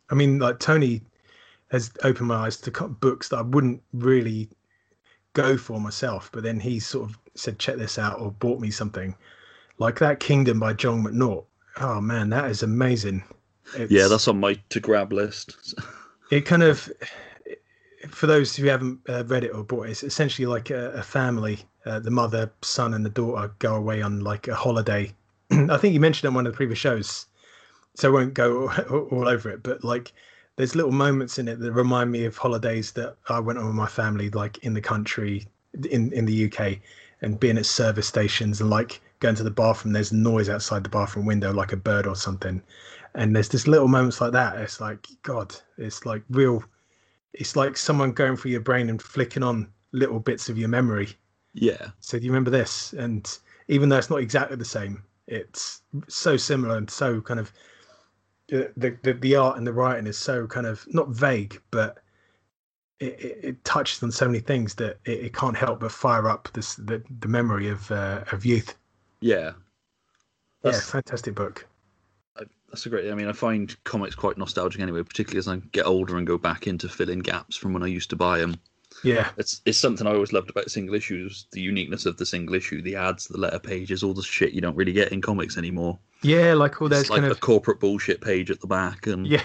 I mean, like Tony has opened my eyes to books that I wouldn't really go for myself, but then he sort of said, check this out, or bought me something like that Kingdom by John McNaught. Oh man, that is amazing. It's, yeah, that's on my to grab list. It kind of, for those who haven't uh, read it or bought it, it's essentially like a, a family. Uh, the mother, son, and the daughter go away on like a holiday. I think you mentioned on one of the previous shows, so I won't go all, all over it. But like, there's little moments in it that remind me of holidays that I went on with my family, like in the country, in in the U K, and being at service stations and like going to the bathroom. There's noise outside the bathroom window, like a bird or something. And there's just little moments like that. It's like, God, it's like real. It's like someone going through your brain and flicking on little bits of your memory. Yeah. So do you remember this? And even though it's not exactly the same, it's so similar and so kind of uh, the, the the art and the writing is so kind of not vague, but it, it, it touches on so many things that it, it can't help but fire up this the, the memory of uh, of youth. Yeah. That's, yeah, fantastic book. I, that's a great. I mean, I find comics quite nostalgic anyway, particularly as I get older and go back into filling gaps from when I used to buy them. Yeah, it's it's something I always loved about single issues, the uniqueness of the single issue, the ads, the letter pages, all the shit you don't really get in comics anymore. Yeah, like all those like kind of corporate bullshit page at the back, and yeah,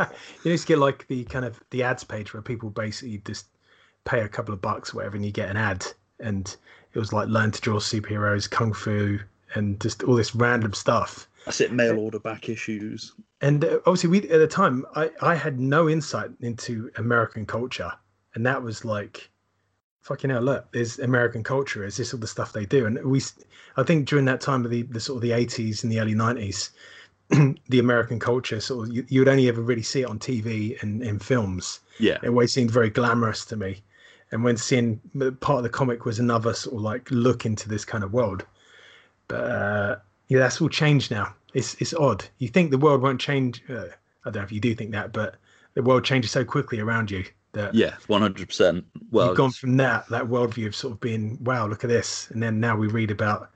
you just get like the kind of the ads page where people basically just pay a couple of bucks or whatever, and you get an ad, and it was like learn to draw superheroes, kung fu, and just all this random stuff. That's it, mail order back issues. And obviously, we at the time, I I had no insight into American culture. And that was like, fucking hell, look, there's American culture. Is this all the stuff they do? And we, I think during that time of the, the sort of the eighties and the early nineties, the American culture, sort of, you, you would only ever really see it on T V and in films. Yeah. It always seemed very glamorous to me. And when seeing part of the comic was another sort of like look into this kind of world. But uh, yeah, that's all changed now. It's it's odd. You think the world won't change. Uh, I don't know if you do think that, but the world changes so quickly around you. That yeah, one hundred percent. Well, you've gone from that that worldview of sort of being, wow, look at this, and then now we read about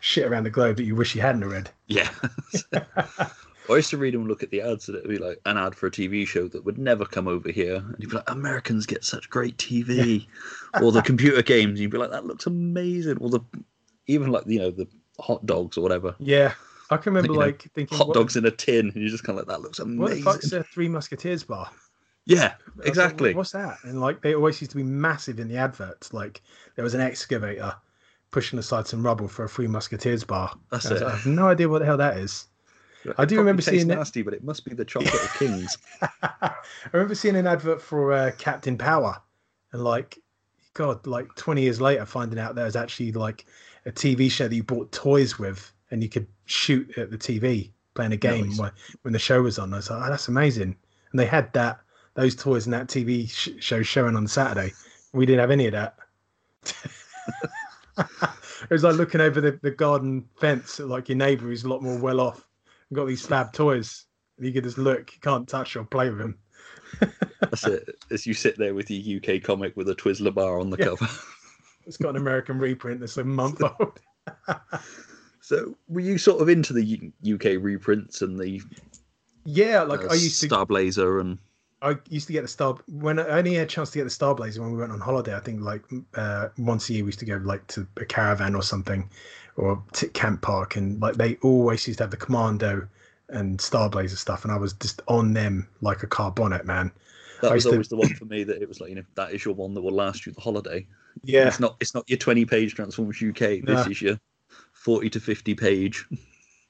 shit around the globe that you wish you hadn't read. Yeah. I used to read and look at the ads, and it'd be like an ad for a T V show that would never come over here, and you'd be like, Americans get such great T V, or the computer games, and you'd be like, that looks amazing, or the even like you know the hot dogs or whatever. Yeah. I can remember you know, like thinking hot dogs what, in a tin, and you're just kind of like, that looks amazing. What the fuck's a Three Musketeers bar? Yeah, exactly. Like, what's that? And like, they always used to be massive in the adverts. Like, there was an excavator pushing aside some rubble for a Three Musketeers bar. That's it. Like, I have no idea what the hell that is. It I do remember seeing nasty, it... but it must be the chocolate of kings. I remember seeing an advert for uh, Captain Power, and like, God, like twenty years later, finding out there was actually like a T V show that you bought toys with, and you could shoot at the T V playing a game nice. when, when the show was on. I was like, oh, that's amazing. And they had that. Those toys and that T V sh- show showing on Saturday. We didn't have any of that. It was like looking over the, the garden fence at like your neighbour who's a lot more well off and got these slab toys. You can just look, you can't touch or play with them. That's it. As you sit there with your U K comic with a Twizzler bar on the yeah. cover. It's got an American reprint that's a month old. So were you sort of into the U- UK reprints and the yeah, like uh, I used to Starblazer and I used to get the Star... When I only had a chance to get the Starblazer when we went on holiday, I think like uh, once a year we used to go like to a caravan or something or to Camp Park, and like they always used to have the Commando and Starblazer stuff, and I was just on them like a car bonnet, man. That was always to... the one for me that it was like, you know, that is your one that will last you the holiday. Yeah. It's not, it's not your twenty-page Transformers U K this no. is your... forty to fifty page.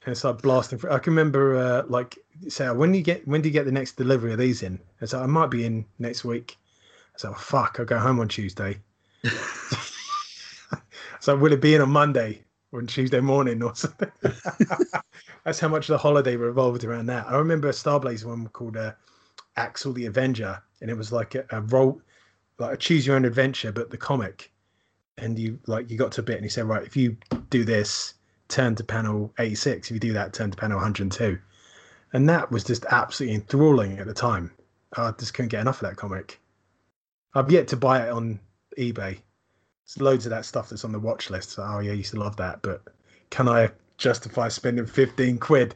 It's like blasting through. I can remember, uh, like, say, when do you get when do you get the next delivery of these in? It's like, I might be in next week. So like, fuck, I'll go home on Tuesday. So will it be in on Monday or on Tuesday morning or something? That's how much the holiday revolved around that. I remember a Starblaze one called uh, Axel the Avenger, and it was like a, a role, like a choose your own adventure, but the comic. And you like you got to a bit, and he said, right, if you do this, turn to panel eighty-six. If you do that, turn to panel one hundred two. And that was just absolutely enthralling at the time. I just couldn't get enough of that comic. I've yet to buy it on eBay. There's loads of that stuff that's on the watch list. So, oh yeah, I used to love that, but can I justify spending fifteen quid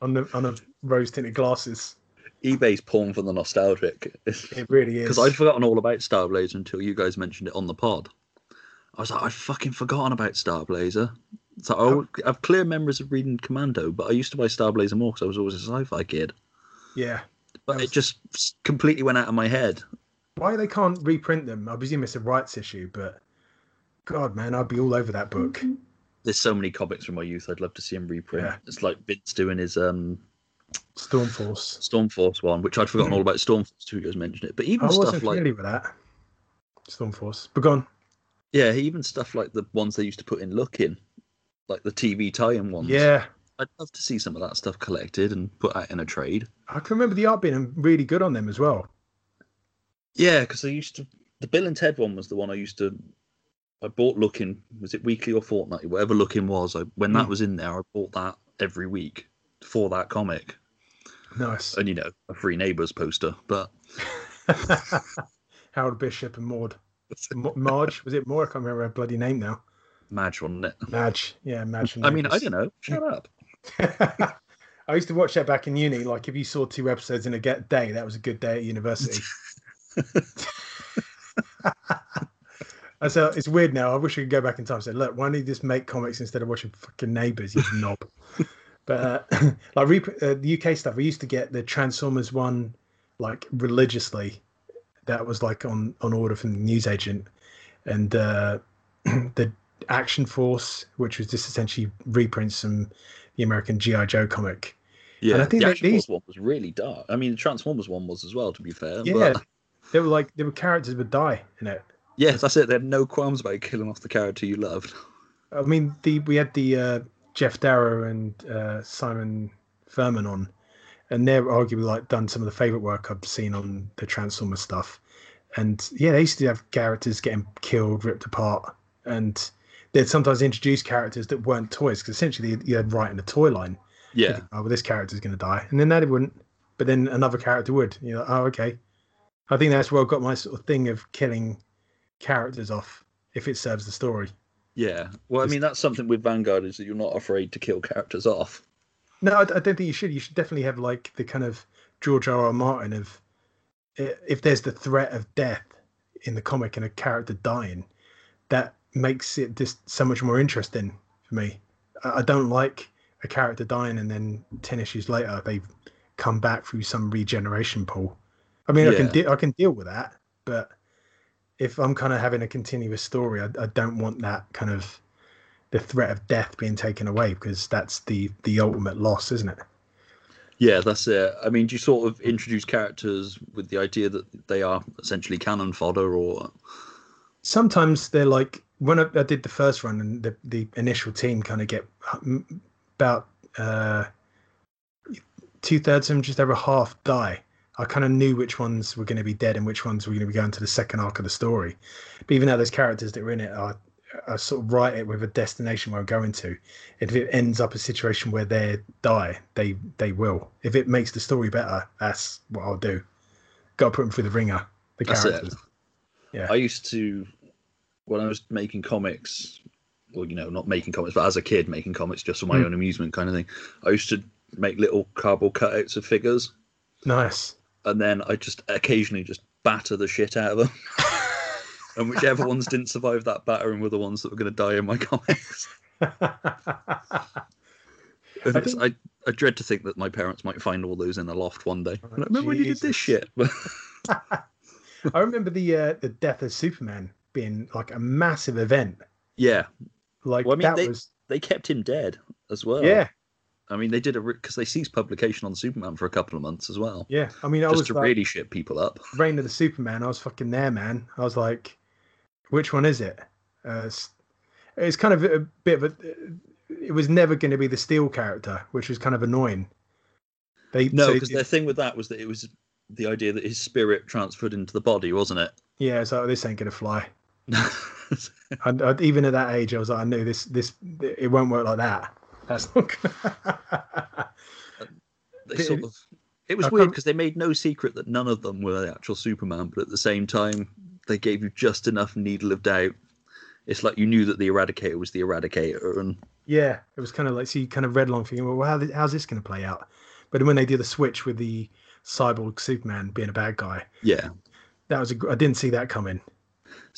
on the on a rose tinted glasses? eBay's porn for the nostalgic. It really is. Because I'd forgotten all about Starblaze until you guys mentioned it on the pod. I was like, I'd fucking forgotten about Starblazer. So I would, I have clear memories of reading Commando, but I used to buy Starblazer more because I was always a sci-fi kid. Yeah. But was... it just completely went out of my head. Why they can't reprint them? I presume it's a rights issue, but God, man, I'd be all over that book. There's so many comics from my youth I'd love to see them reprint. Yeah. It's like Vince doing his um, Stormforce. Stormforce one, which I'd forgotten all about Stormforce two, you guys mentioned it. But even I stuff wasn't like... with that. Stormforce. But go on. Yeah, even stuff like the ones they used to put in Look In, like the T V tie-in ones. Yeah. I'd love to see some of that stuff collected and put out in a trade. I can remember the art being really good on them as well. Yeah, because I used to... The Bill and Ted one was the one I used to... I bought Look In, was it weekly or fortnightly? Whatever Look In was, I, when mm. that was in there, I bought that every week for that comic. Nice. And, you know, a Free Neighbours poster, but... Harold Bishop and Maud. Marge, was it more? I can't remember her bloody name now. Madge, wasn't it? Madge, yeah, Madge. I mean, I don't know. Shut up. I used to watch that back in uni. Like, if you saw two episodes in a get day, that was a good day at university. So it's weird now. I wish I could go back in time and say, look, why don't you just make comics instead of watching fucking Neighbours, you knob? But uh, like rep- uh, the U K stuff, we used to get the Transformers one like religiously. That was like on, on order from the newsagent, and uh, the Action Force, which was just essentially reprints from the American G I Joe comic. Yeah, and I think the Action these... Force one was really dark. I mean, the Transformers one was as well, to be fair. Yeah, but... they were like, there were characters would die in it. Yes, that's it. They had no qualms about killing off the character you loved. I mean, the we had the uh, Jeff Darrow and uh, Simon Furman on. And they're arguably like done some of the favourite work I've seen on the Transformers stuff. And yeah, they used to have characters getting killed, ripped apart. And they'd sometimes introduce characters that weren't toys, because essentially you had right in the toy line. Yeah. Thinking, oh, well, this character's going to die. And then that it wouldn't. But then another character would. You're like, oh, okay. I think that's where I've got my sort of thing of killing characters off if it serves the story. Yeah. Well, I mean, that's something with Vanguard is that you're not afraid to kill characters off. No, I don't think you should. You should definitely have like the kind of George R R Martin of if there's the threat of death in the comic and a character dying, that makes it just so much more interesting for me. I don't like a character dying and then ten issues later they've come back through some regeneration pool. I mean, yeah. I can de- I can deal with that, but if I'm kind of having a continuous story, I, I don't want that kind of. The threat of death being taken away, because that's the the ultimate loss, isn't it? Yeah, that's it. I mean, do you sort of introduce characters with the idea that they are essentially cannon fodder, or sometimes they're like when I, I did the first run and the, the initial team kind of get about uh, two thirds of them, just over half die. I kind of knew which ones were going to be dead and which ones were going to be going to the second arc of the story. But even though those characters that were in it are. I sort of write it with a destination where I'm going to. If it ends up a situation where they die, they they will. If it makes the story better, that's what I'll do. Got to put them through the ringer. The characters. Yeah. I used to, when I was making comics, well, you know, not making comics, but as a kid making comics just for my mm. own amusement kind of thing. I used to make little cardboard cutouts of figures. Nice. And then I just occasionally just batter the shit out of them. And whichever ones didn't survive that battering were the ones that were going to die in my comics. I, think... I, I dread to think that my parents might find all those in the loft one day. Oh, and I remember Jesus. When you did this shit. I remember the uh, the death of Superman being like a massive event. Yeah. Like well, I mean, that they, was they kept him dead as well. Yeah. I mean, they did a because they ceased publication on Superman for a couple of months as well. Yeah, I mean, I just was to like, really shit people up. Reign of the Superman, I was fucking there, man. I was like, which one is it? Uh, it's, it's kind of a, a bit of a. It was never going to be the Steel character, which was kind of annoying. They no, because so their thing with that was that it was the idea that his spirit transferred into the body, wasn't it? Yeah, so like, this ain't gonna fly. I, I, even at that age, I was like, I knew this. This it won't work like that. That's not gonna... they sort of, it was I weird because they made no secret that none of them were the actual Superman, but at the same time they gave you just enough needle of doubt. It's like you knew that the Eradicator was the Eradicator, and yeah, it was kind of like, so you kind of read along thinking, well, how, how's this going to play out? But when they did the switch with the Cyborg Superman being a bad guy, yeah, that was a, I didn't see that coming.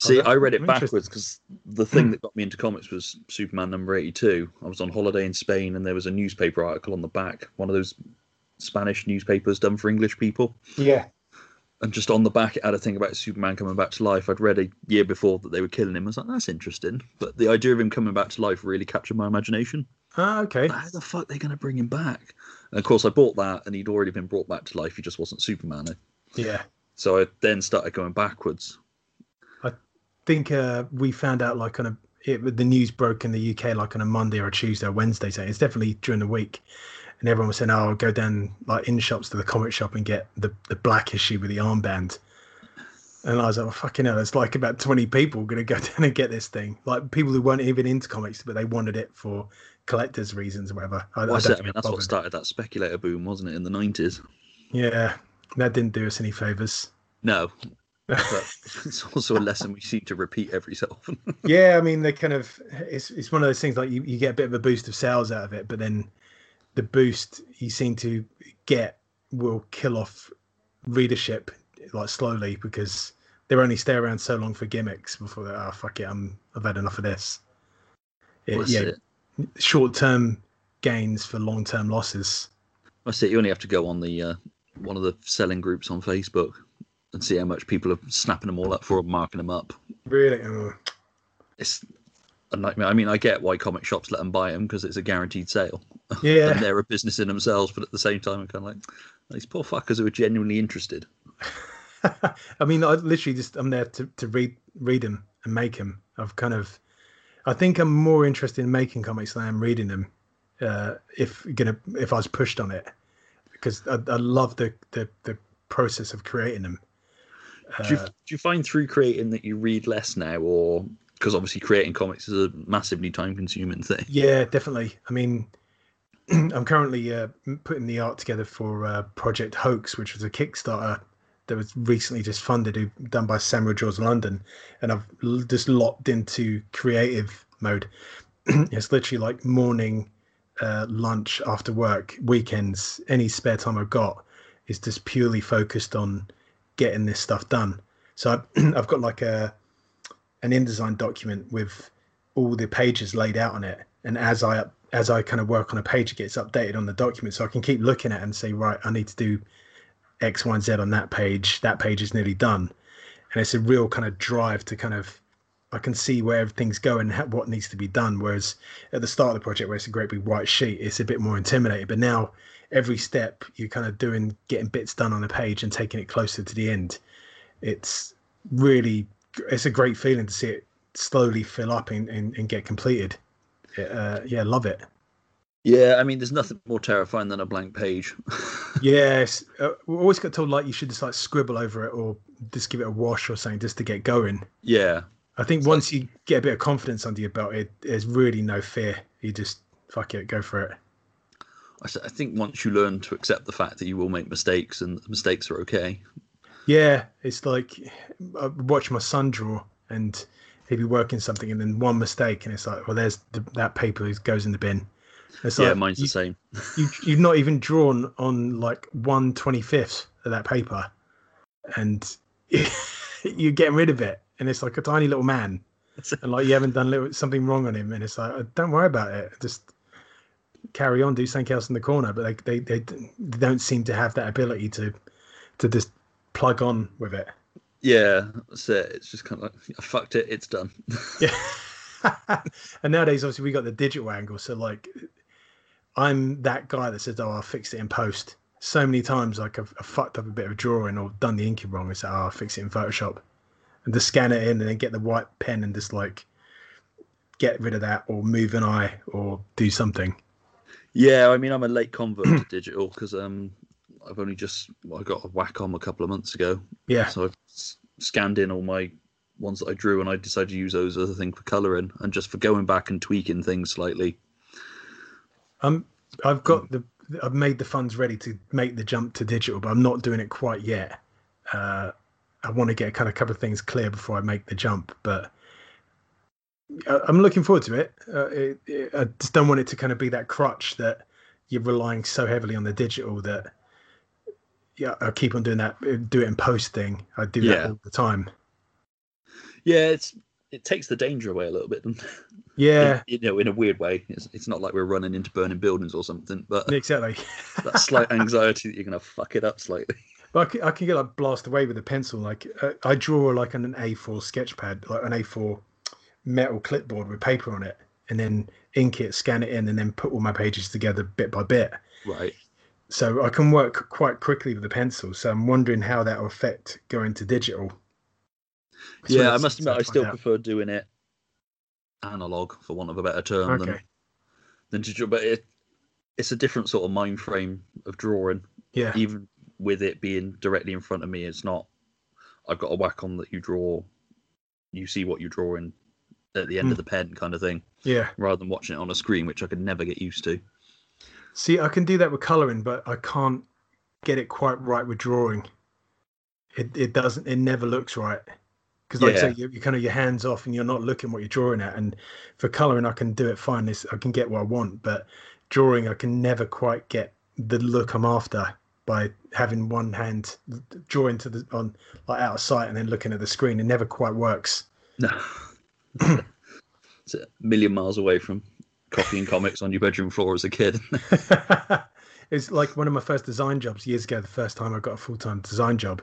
See, oh, I read it backwards because the thing that got me into comics was Superman number eighty-two. I was on holiday in Spain and there was a newspaper article on the back, one of those Spanish newspapers done for English people. Yeah. And just on the back, it had a thing about Superman coming back to life. I'd read a year before that they were killing him. I was like, that's interesting. But the idea of him coming back to life really captured my imagination. Ah, okay. How the fuck are they going to bring him back? And of course, I bought that and he'd already been brought back to life. He just wasn't Superman. Yeah. So I then started going backwards. I think uh, we found out like on a it, the news broke in the U K like on a Monday or a Tuesday or Wednesday, so it's definitely during the week, and everyone was saying, oh, I'll go down like in shops to the comic shop and get the, the black issue with the armband, and I was like, oh, fucking hell, there's like about twenty people gonna go down and get this thing, like people who weren't even into comics but they wanted it for collectors reasons or whatever. I, well, I, I mean, that's bothered. What started that speculator boom, wasn't it, in the nineties? Yeah, that didn't do us any favors. No. But it's also a lesson we seem to repeat every so often. Yeah, I mean, they kind of it's it's one of those things like you, you get a bit of a boost of sales out of it, but then the boost you seem to get will kill off readership like slowly because they're only stay around so long for gimmicks before they're, oh, fuck it, I'm I've had enough of this. It, yeah, short term gains for long term losses. That's it. You only have to go on the uh, one of the selling groups on Facebook and see how much people are snapping them all up for, marking them up. Really? Oh. It's a nightmare. I mean, I get why comic shops let them buy them because it's a guaranteed sale. Yeah. And they're a business in themselves, but at the same time, I'm kind of like, these poor fuckers who are genuinely interested. I mean, I literally just, I'm there to, to read, read them and make them. I've kind of, I think I'm more interested in making comics than I am reading them. Uh, if gonna, if I was pushed on it, because I, I love the, the, the process of creating them. Do you, do you find through creating that you read less now, or because obviously creating comics is a massively time-consuming thing? Yeah, definitely. I mean, I'm currently uh, putting the art together for uh, Project Hoax, which was a Kickstarter that was recently just funded, done by Samuel George London, and I've just locked into creative mode. It's literally like morning, uh, lunch, after work, weekends, any spare time I've got is just purely focused on getting this stuff done. So I've, I've got like a an InDesign document with all the pages laid out on it, and as I as I kind of work on a page, it gets updated on the document, so I can keep looking at it and say, right, I need to do X, Y, and Z on that page. That page is nearly done, and it's a real kind of drive to kind of I can see where everything's going, what needs to be done. Whereas at the start of the project, where it's a great big white sheet, it's a bit more intimidating. But now, every step you're kind of doing, getting bits done on the page and taking it closer to the end. It's really, it's a great feeling to see it slowly fill up and, and, and get completed. Uh, yeah, love it. Yeah, I mean, there's nothing more terrifying than a blank page. Yes, uh, we always got told like you should just like scribble over it or just give it a wash or something just to get going. Yeah, I think it's once like... you get a bit of confidence under your belt, it, there's really no fear. You just fuck it, go for it. I think once you learn to accept the fact that you will make mistakes and mistakes are okay. Yeah, it's like I watch my son draw and he'd be working something and then one mistake and it's like, well, there's the, that paper goes in the bin. It's yeah, like, mine's you, the same. you, you've not even drawn on like one twenty-fifth of that paper and you're getting rid of it. And it's like a tiny little man. And like you haven't done little, something wrong on him. And it's like, don't worry about it. Just... carry on, do something else in the corner, but they, they they don't seem to have that ability to to just plug on with it. Yeah, that's it. It's just kind of like, I fucked it, it's done. Yeah. And nowadays, obviously, we got the digital angle. So, like, I'm that guy that says, oh, I'll fix it in post. So many times, like, I've, I've fucked up a bit of a drawing or done the inking wrong. It's like, oh, I'll fix it in Photoshop. And just scan it in and then get the white pen and just, like, get rid of that or move an eye or do something. Yeah, I mean, I'm a late convert to digital because um, I've only just, I got a Wacom a couple of months ago. Yeah. So I've scanned in all my ones that I drew and I decided to use those as a thing for colouring and just for going back and tweaking things slightly. Um, I've got the, I've made the funds ready to make the jump to digital, but I'm not doing it quite yet. Uh, I want to get a kind of couple of things clear before I make the jump, but I'm looking forward to it. Uh, it, it. I just don't want it to kind of be that crutch that you're relying so heavily on the digital that yeah, I keep on doing that, do it in post thing. I do yeah. that all the time. Yeah, it's it takes the danger away a little bit. Yeah, in, you know, in a weird way. It's it's not like we're running into burning buildings or something, but exactly that slight anxiety that you're gonna fuck it up slightly. But I can, I can get like blast away with a pencil. Like uh, I draw like on an A four sketch pad, like an A four metal clipboard with paper on it, and then ink it, scan it in, and then put all my pages together bit by bit. Right. So I can work quite quickly with a pencil. So I'm wondering how that will affect going to digital. Yeah, I must admit, I still prefer doing it analog, for want of a better term, than than digital. But it, it's a different sort of mind frame of drawing. Yeah. Even with it being directly in front of me, it's not. I've got a whack on that you draw. You see what you're drawing at the end mm. of the pen, kind of thing. Yeah. Rather than watching it on a screen, which I could never get used to. See, I can do that with colouring, but I can't get it quite right with drawing. It it doesn't. It never looks right. Because like yeah. I say, you're, you're kind of your hands off and you're not looking what you're drawing at. And for colouring, I can do it fine. I can get what I want. But drawing, I can never quite get the look I'm after by having one hand drawing to the on like out of sight and then looking at the screen. It never quite works. No, it's a million miles away from copying comics on your bedroom floor as a kid. It's like one of my first design jobs years ago. The first time I got a full time design job,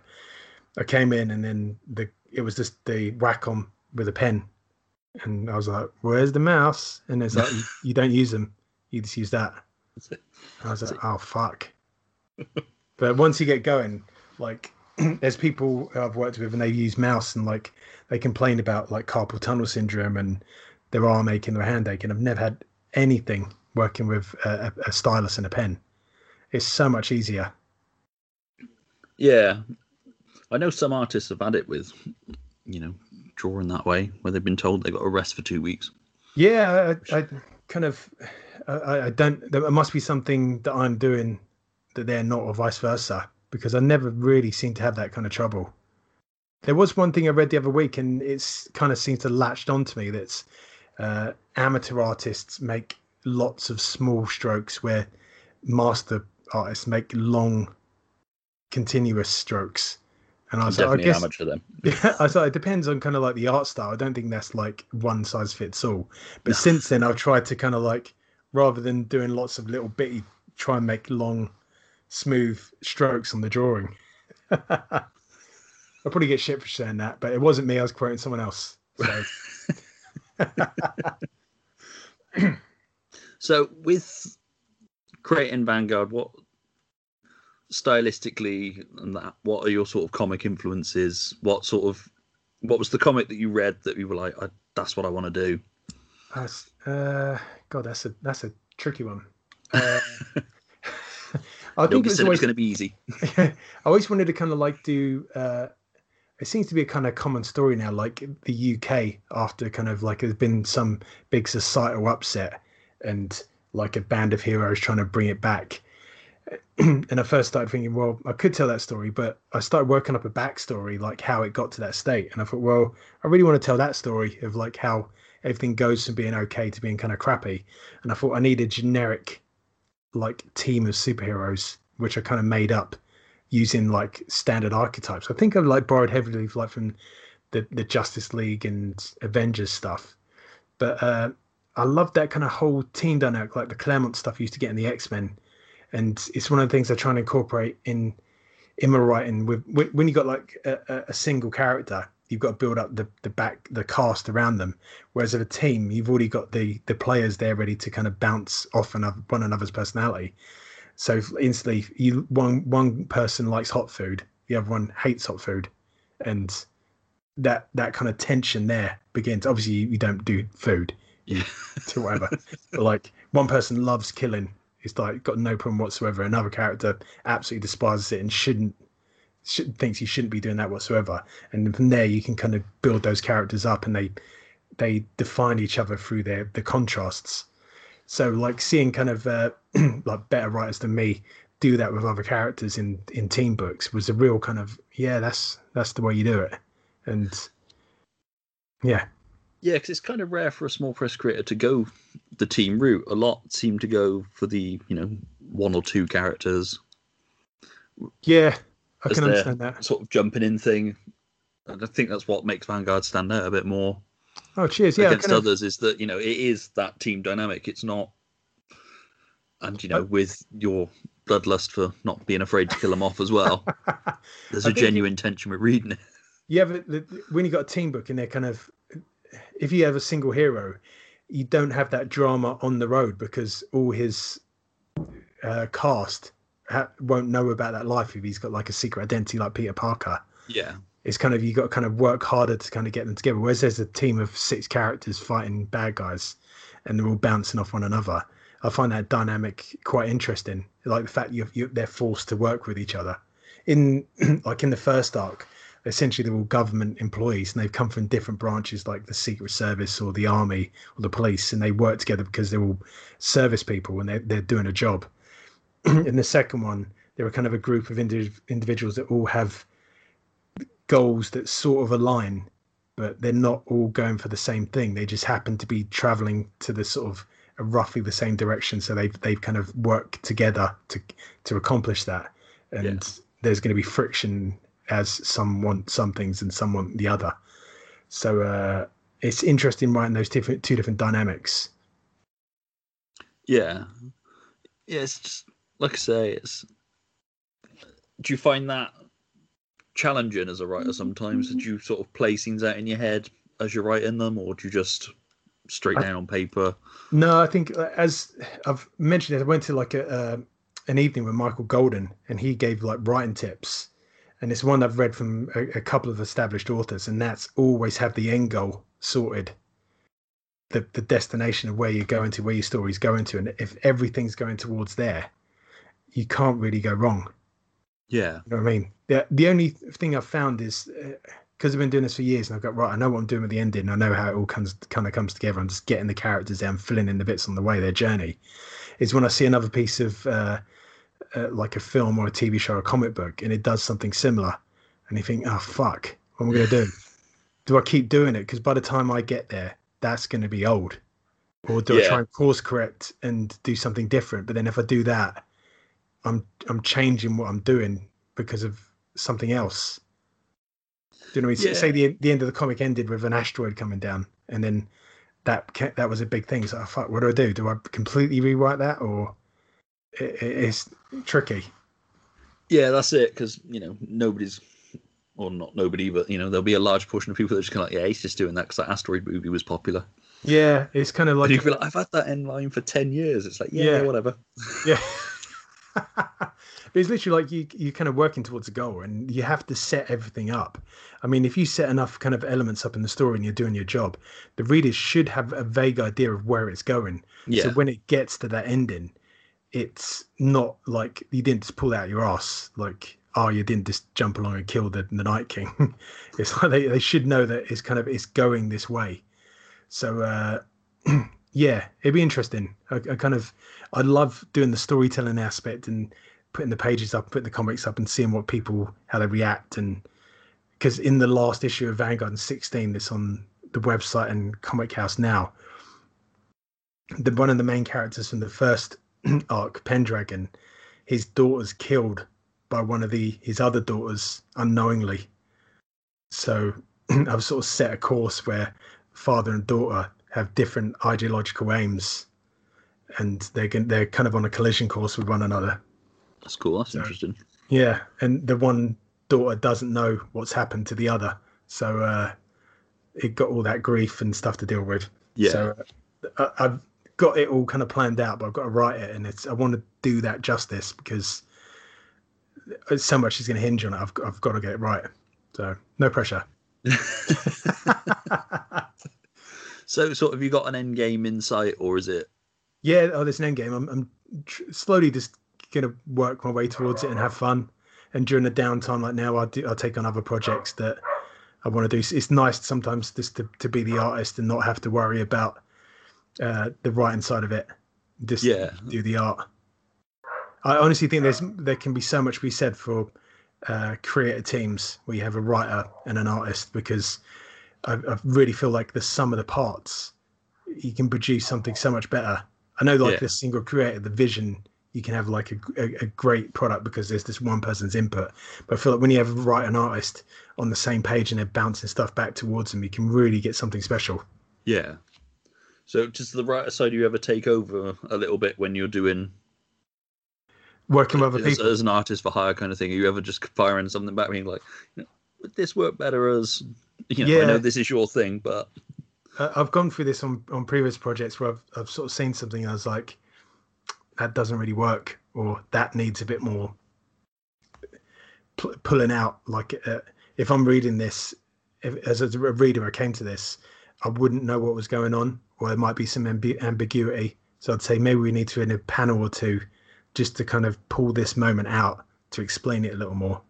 I came in and then the. It was just the Wacom with a pen. And I was like, where's the mouse? And it's like, you, you don't use them. You just use that. And I was like, oh, fuck. But once you get going, like there's people I've worked with and they use mouse and like they complain about like carpal tunnel syndrome and their arm aching, their hand aching. I've never had anything working with a, a, a stylus and a pen. It's so much easier. Yeah. I know some artists have had it with, you know, drawing that way, where they've been told they've got to rest for two weeks. Yeah, I, I kind of, I, I don't, there must be something that I'm doing that they're not, or vice versa, because I never really seem to have that kind of trouble. There was one thing I read the other week, and it's kind of seems to latched onto me, that's uh, amateur artists make lots of small strokes where master artists make long, continuous strokes. And I was like, I guess, amateur then. Yeah, I was like, it depends on kind of like the art style. I don't think that's like one size fits all. But no. Since then, I've tried to kind of like, rather than doing lots of little bitty, try and make long, smooth strokes on the drawing. I'll probably get shit for saying that, but it wasn't me. I was quoting someone else. So, so with creating Vanguard, what... stylistically and that, what are your sort of comic influences? What sort of, what was the comic that you read that you were like, I, that's what I want to do? That's, uh, God, that's a that's a tricky one. Uh, I think it's always going to be easy. I always wanted to kind of like do. Uh, it seems to be a kind of common story now, like the U K after kind of like there's been some big societal upset and like a band of heroes trying to bring it back. And I first started thinking, well, I could tell that story, but I started working up a backstory, like how it got to that state. And I thought, well, I really want to tell that story of like how everything goes from being okay to being kind of crappy. And I thought I need a generic like team of superheroes, which I kind of made up using like standard archetypes. I think I've like borrowed heavily like from the, the Justice League and Avengers stuff. But uh, I love that kind of whole team dynamic, like the Claremont stuff you used to get in the X-Men. And it's one of the things I try and incorporate in in my writing. With when you got like a, a single character, you've got to build up the, the back, the cast around them. Whereas at a team, you've already got the the players there ready to kind of bounce off another, one another's personality. So instantly, you one one person likes hot food, the other one hates hot food, and that that kind of tension there begins. Obviously, you don't do food, you do whatever. But like one person loves killing, it's like got no problem whatsoever. Another character absolutely despises it and shouldn't. Thinks he shouldn't be doing that whatsoever, and then from there you can kind of build those characters up, and they they define each other through their the contrasts. So like seeing kind of uh, like better writers than me do that with other characters in in team books was a real kind of yeah that's that's the way you do it. And yeah yeah because it's kind of rare for a small press creator to go the team route. A lot seem to go for the you know one or two characters. Yeah, I can understand that sort of jumping in thing, and I think that's what makes Vanguard stand out a bit more. Oh, cheers! Yeah, against others is that you know it is that team dynamic. It's not, and you know, with your bloodlust for not being afraid to kill them off as well, there's a genuine tension with reading it. Yeah, but when you got a team book and they're kind of, if you have a single hero, you don't have that drama on the road because all his uh, cast won't know about that life if he's got like a secret identity like Peter Parker. Yeah, it's kind of you got to kind of work harder to kind of get them together, whereas there's a team of six characters fighting bad guys and they're all bouncing off one another. I find that dynamic quite interesting, like the fact you they're forced to work with each other. In like in the first arc, essentially they're all government employees and they've come from different branches like the Secret Service or the Army or the police, and they work together because they're all service people and they're, they're doing a job. In the second one, there are kind of a group of indi individuals that all have goals that sort of align, but they're not all going for the same thing. They just happen to be traveling to the sort of uh, roughly the same direction. So they've, they've kind of worked together to, to accomplish that. And yeah. There's going to be friction as some want some things and some want the other. So uh, it's interesting writing those different, two different dynamics. Yeah. Yeah, it's just... Like I say, it's. Do you find that challenging as a writer sometimes? Do you sort of play scenes out in your head as you're writing them, or do you just straight down I, on paper? No, I think as I've mentioned, I went to like a uh, an evening with Michael Golden, and he gave like writing tips, and it's one I've read from a, a couple of established authors, and that's always have the end goal sorted. The the destination of where you're going to, where your story's going to, and if everything's going towards there, you can't really go wrong. Yeah. You know what I mean? The, the only thing I've found is, because uh, I've been doing this for years and I've got, right, I know what I'm doing with the ending. I know how it all comes, kind of comes together. I'm just getting the characters there and filling in the bits on the way, their journey. Is when I see another piece of uh, uh, like a film or a T V show or a comic book and it does something similar. And you think, oh, fuck, what am I going to do? Do I keep doing it? Because by the time I get there, that's going to be old. Or do yeah. I try and course correct and do something different? But then if I do that, I'm I'm changing what I'm doing because of something else. Do you know what I mean? Yeah. Say the the end of the comic ended with an asteroid coming down, and then that that was a big thing. So, oh, fuck, what do I do? Do I completely rewrite that, or it, it's tricky? Yeah, that's it. Because you know nobody's, or not nobody, but you know there'll be a large portion of people that are just kind of like, yeah, he's just doing that because that asteroid movie was popular. Yeah, it's kind of like, you feel like I've had that end line for ten years. It's like yeah, yeah. whatever. Yeah. It's literally like you you're kind of working towards a goal, and you have to set everything up. I mean, if you set enough kind of elements up in the story and you're doing your job, the readers should have a vague idea of where it's going. Yeah. So when it gets to that ending, it's not like you didn't just pull out your ass, like, oh, you didn't just jump along and kill the, the Night King. It's like they, they should know that it's kind of it's going this way. So uh yeah, it'd be interesting. I, I kind of, I love doing the storytelling aspect and putting the pages up, putting the comics up, and seeing what people, how they react. And because in the last issue of Vanguard in sixteen, that's on the website and Comic House now, the one of the main characters from the first arc, Pendragon, his daughter's killed by one of the his other daughters unknowingly. So I've sort of set a course where father and daughter have different ideological aims, and they're they're kind of on a collision course with one another. That's cool. That's so interesting. Yeah, and the one daughter doesn't know what's happened to the other, So uh, it got all that grief and stuff to deal with. Yeah. So uh, I, I've got it all kind of planned out, but I've got to write it, and it's I want to do that justice because so much is going to hinge on it. I've I've got to get it right. So no pressure. So sort of, you got an end game in sight, or is it? Yeah, oh, there's an end game. I'm, I'm tr- slowly just going to work my way towards it and have fun. And during the downtime like now, I do, I take on other projects that I want to do. It's nice sometimes just to, to be the artist and not have to worry about uh, the writing side of it. Just yeah. do the art. I honestly think there's there can be so much we said for uh, creator teams where you have a writer and an artist, because I, I really feel like the sum of the parts, you can produce something so much better. I know, like yeah. the single creator, the vision, you can have like a, a, a great product because there's this one person's input. But I feel like when you have a writer and artist on the same page and they're bouncing stuff back towards them, you can really get something special. Yeah. So does the writer side you ever take over a little bit when you're doing working with other as, people as an artist for hire kind of thing? Are you ever just firing something back, being like, you know, would this work better as? You know, yeah. I know this is your thing, but. I've gone through this on, on previous projects where I've, I've sort of seen something and I was like, that doesn't really work, or that needs a bit more p- pulling out. Like uh, if I'm reading this, if, as a reader, I came to this, I wouldn't know what was going on, or there might be some amb- ambiguity. So I'd say maybe we need to in a panel or two just to kind of pull this moment out to explain it a little more.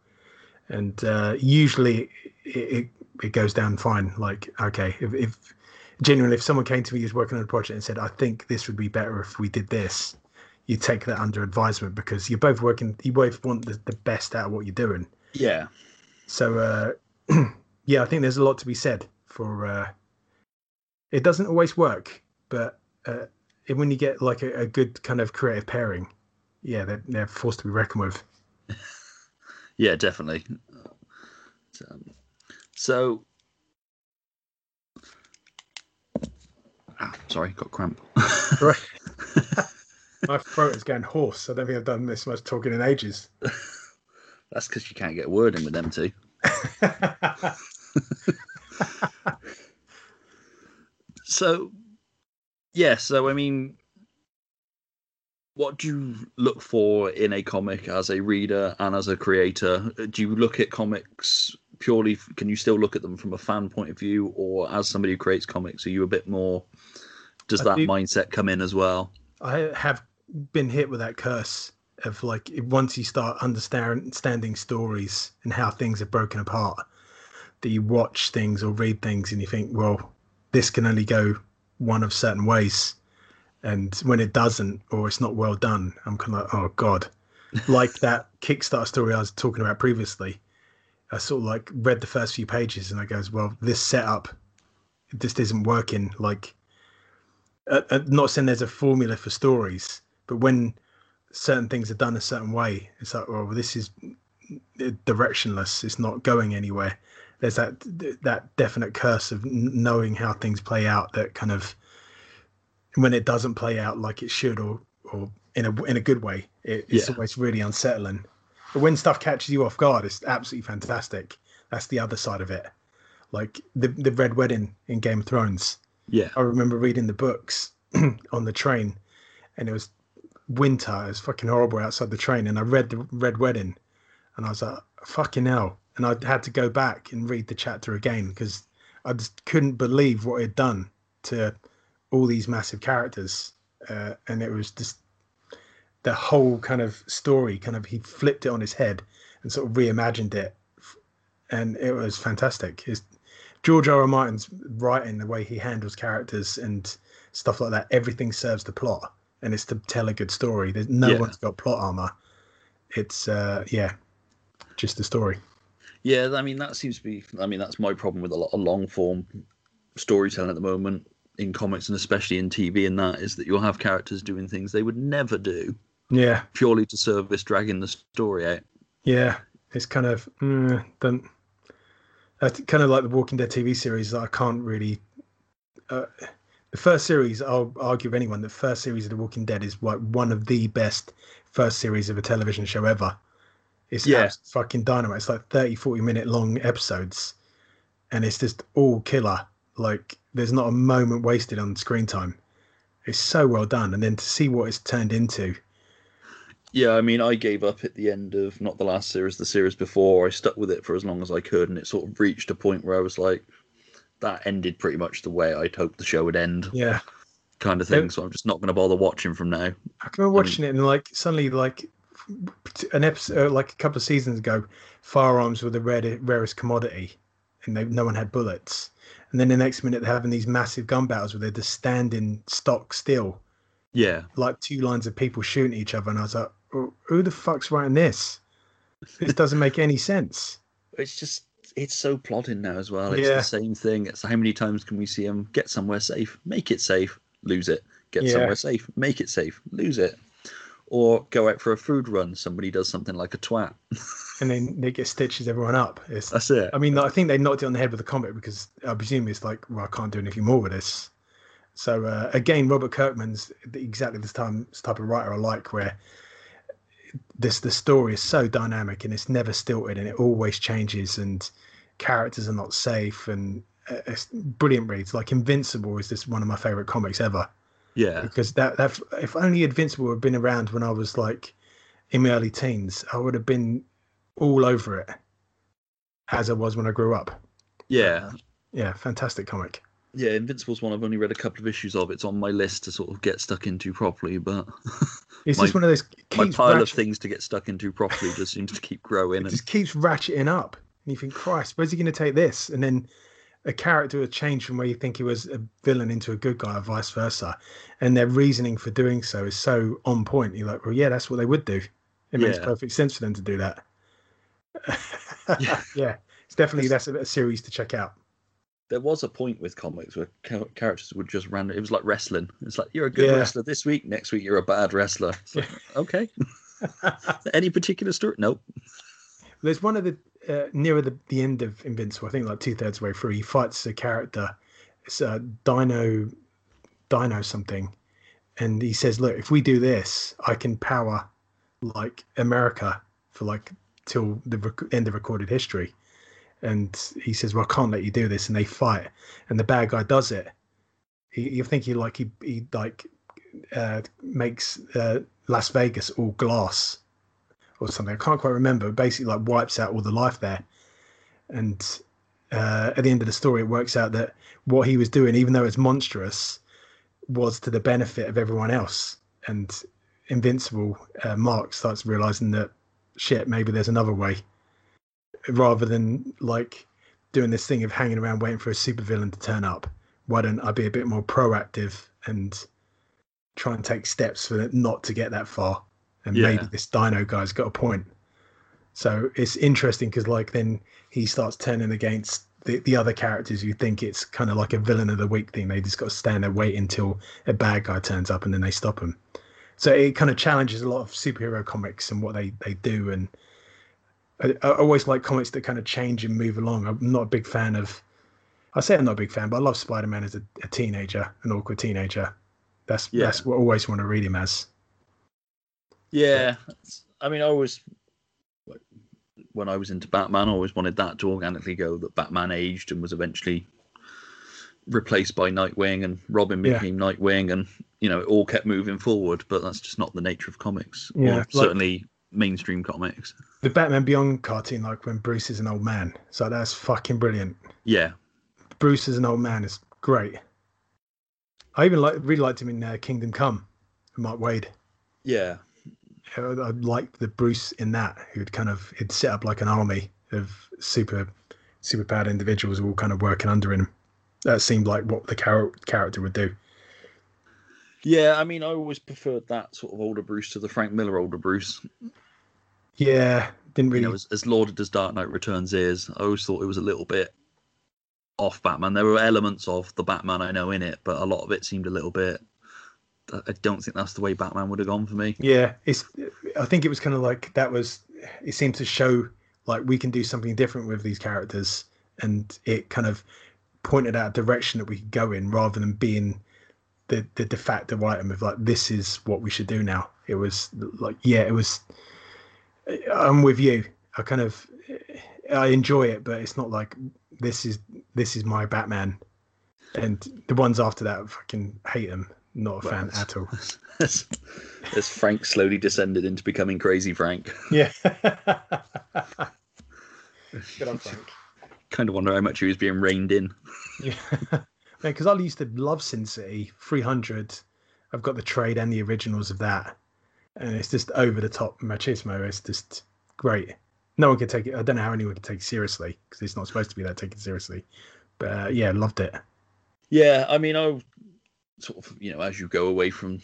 And uh, usually it, it, it goes down fine. Like, okay, if, if genuinely, if someone came to me who's working on a project and said, I think this would be better if we did this, you take that under advisement because you're both working, you both want the, the best out of what you're doing. Yeah. So, uh, yeah, I think there's a lot to be said for, uh, it doesn't always work, but uh, when you get like a, a good kind of creative pairing, yeah, they're, they're forced to be reckoned with. Yeah, definitely. Um, so, Ah, sorry, got cramp. Right. My throat is going hoarse. I don't think I've done this much talking in ages. That's because you can't get a word in with them two. So, yeah, so I mean, what do you look for in a comic as a reader and as a creator? Do you look at comics purely, can you still look at them from a fan point of view, or as somebody who creates comics, are you a bit more, does that do, mindset come in as well? I have been hit with that curse of like, once you start understanding stories and how things are broken apart, that you watch things or read things and you think, well, this can only go one of certain ways. And when it doesn't, or it's not well done, I'm kind of like, oh God, like that Kickstarter story I was talking about previously. I sort of like read the first few pages and I goes, well, this setup just isn't working. Like, uh, uh, not saying there's a formula for stories, but when certain things are done a certain way, it's like, well, this is directionless. It's not going anywhere. There's that that definite curse of knowing how things play out. That kind of when it doesn't play out like it should, or or in a in a good way, it, it's yeah. always really unsettling. But when stuff catches you off guard, it's absolutely fantastic. That's the other side of it. Like the the Red Wedding in Game of Thrones. Yeah. I remember reading the books on the train, and it was winter. It was fucking horrible outside the train. And I read the Red Wedding, and I was like, fucking hell. And I had to go back and read the chapter again because I just couldn't believe what it had done to all these massive characters. Uh, and it was just, the whole kind of story, kind of he flipped it on his head and sort of reimagined it, and it was fantastic. His, George R R. Martin's writing, the way he handles characters and stuff like that, everything serves the plot, and it's to tell a good story. There's no yeah. one's got plot armor. It's uh, yeah, just the story. Yeah, I mean that seems to be. I mean that's my problem with a lot of long form storytelling at the moment in comics and especially in T V, and that is that you'll have characters doing things they would never do. Yeah, purely to service dragging the story out. Yeah, it's kind of mm, then that's kind of like the Walking Dead T V series that I can't really. Uh, the first series, I'll argue with anyone, the first series of The Walking Dead is like one of the best first series of a television show ever. It's yeah. fucking dynamite. It's like thirty, forty minute long episodes, and it's just all killer. Like, there's not a moment wasted on screen time. It's so well done. And then to see what it's turned into. Yeah, I mean, I gave up at the end of not the last series, the series before. I stuck with it for as long as I could, and it sort of reached a point where I was like, that ended pretty much the way I'd hoped the show would end. Yeah. Kind of thing. So I'm just not going to bother watching from now. I remember watching I mean, it and like suddenly like an episode, like a couple of seasons ago, firearms were the rare, rarest commodity, and they, no one had bullets. And then the next minute they're having these massive gun battles where they're just standing stock still. Yeah. Like two lines of people shooting each other. And I was like, oh, who the fuck's writing this? This doesn't make any sense. It's just, it's so plodding now as well. It's yeah. the same thing. It's how many times can we see them get somewhere safe, make it safe, lose it, get yeah. somewhere safe, make it safe, lose it. Or go out for a food run. Somebody does something like a twat. And then they get stitches everyone up. It's, That's it. I mean, I think they knocked it on the head with a comic because I presume it's like, well, I can't do anything more with this. So uh, again, Robert Kirkman's exactly this time type of writer I like, where this the story is so dynamic and it's never stilted and it always changes and characters are not safe and uh, it's brilliant reads. Like Invincible is just one of my favorite comics ever. Yeah, because that, that if only Invincible had been around when I was like in my early teens, I would have been all over it as I was when I grew up. Yeah. Yeah, fantastic comic. Yeah, Invincible's one I've only read a couple of issues of. It's on my list to sort of get stuck into properly, but it's just one of those my pile ratchet- of things to get stuck into properly just seems to keep growing. It and... just keeps ratcheting up. And you think, Christ, where's he going to take this? And then a character would change from where you think he was a villain into a good guy or vice versa. And their reasoning for doing so is so on point. You're like, well, yeah, that's what they would do. It yeah. makes perfect sense for them to do that. yeah. yeah, it's definitely, that's a, a series to check out. There was a point with comics where ca- characters would just randomly, it was like wrestling. It's like, you're a good yeah. wrestler this week. Next week, you're a bad wrestler. It's like, okay. Any particular story? Nope. There's one of the, Uh, nearer the, the end of Invincible, I think like two thirds way through, he fights a character. It's a Dino, Dino something, and he says, "Look, if we do this, I can power like America for like till the rec- end of recorded history." And he says, "Well, I can't let you do this." And they fight, and the bad guy does it. He, you think he like he he like uh, makes uh, Las Vegas all glass. Or something, I can't quite remember. Basically, like wipes out all the life there, and uh, at the end of the story, it works out that what he was doing, even though it's monstrous, was to the benefit of everyone else. And Invincible uh, Mark starts realizing that shit, maybe there's another way, rather than like doing this thing of hanging around waiting for a supervillain to turn up. Why don't I be a bit more proactive and try and take steps for it not to get that far? And yeah. maybe this Dino guy's got a point. So it's interesting because, like, then he starts turning against the, the other characters who think it's kind of like a villain of the week thing. They just got to stand there, wait until a bad guy turns up, and then they stop him. So it kind of challenges a lot of superhero comics and what they, they do. And I, I always like comics that kind of change and move along. I'm not a big fan of... I say I'm not a big fan, but I love Spider-Man as a, a teenager, an awkward teenager. That's, yeah. that's what I always want to read him as. Yeah, I mean, I always, when I was into Batman, I always wanted that to organically go that Batman aged and was eventually replaced by Nightwing and Robin became yeah. Nightwing and, you know, it all kept moving forward, but that's just not the nature of comics, yeah, or like certainly mainstream comics. The Batman Beyond cartoon, like when Bruce is an old man, so that's fucking brilliant. Yeah. Bruce is an old man is great. I even like really liked him in uh, Kingdom Come, Mark Waid. Yeah. I liked the Bruce in that, who'd kind of he'd set up like an army of super, superpowered individuals all kind of working under him. That seemed like what the char- character would do. Yeah, I mean, I always preferred that sort of older Bruce to the Frank Miller older Bruce. Yeah, didn't really. You know, as, as lauded as Dark Knight Returns is, I always thought it was a little bit off Batman. There were elements of the Batman I know in it, but a lot of it seemed a little bit. I don't think that's the way Batman would have gone for me. Yeah, it's. I think it was kind of like that was. It seemed to show like we can do something different with these characters, and it kind of pointed out a direction that we could go in rather than being the the de facto item of like this is what we should do now. It was like yeah, it was. I'm with you. I kind of I enjoy it, but it's not like this is this is my Batman, and the ones after that I fucking hate them. Not a fan well, at all. As, as Frank slowly descended into becoming Crazy Frank. Yeah. Good on Frank. Kind of wonder how much he was being reined in. Yeah, because I used to love Sin City three hundred. I've got the trade and the originals of that, and it's just over the top machismo. It's just great. No one could take it. I don't know how anyone could take it seriously, because it's not supposed to be that taken seriously. But uh, yeah, loved it. Yeah, I mean, I. Sort of, you know, as you go away from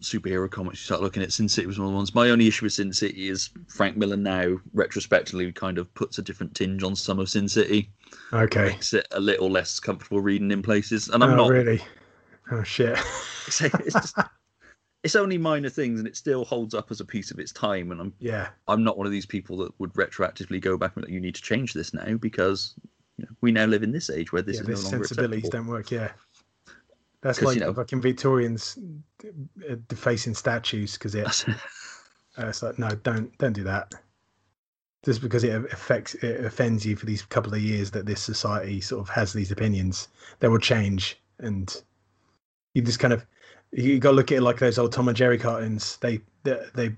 superhero comics, you start looking at Sin City was one of the ones. My only issue with Sin City is Frank Miller now, retrospectively, kind of puts a different tinge on some of Sin City. Okay. Makes it a little less comfortable reading in places. And I'm oh, not really. Oh shit. It's, it's, just, it's only minor things, and it still holds up as a piece of its time. And I'm yeah, I'm not one of these people that would retroactively go back and like, you need to change this now because you know, we now live in this age where this yeah, is no longer acceptable. Sensibilities don't work. Yeah. That's like you know, fucking Victorians defacing statues because it, uh, it's like no, don't don't do that. Just because it affects, it offends you for these couple of years that this society sort of has these opinions, they will change, and you just kind of you got to look at it like those old Tom and Jerry cartoons. They they, they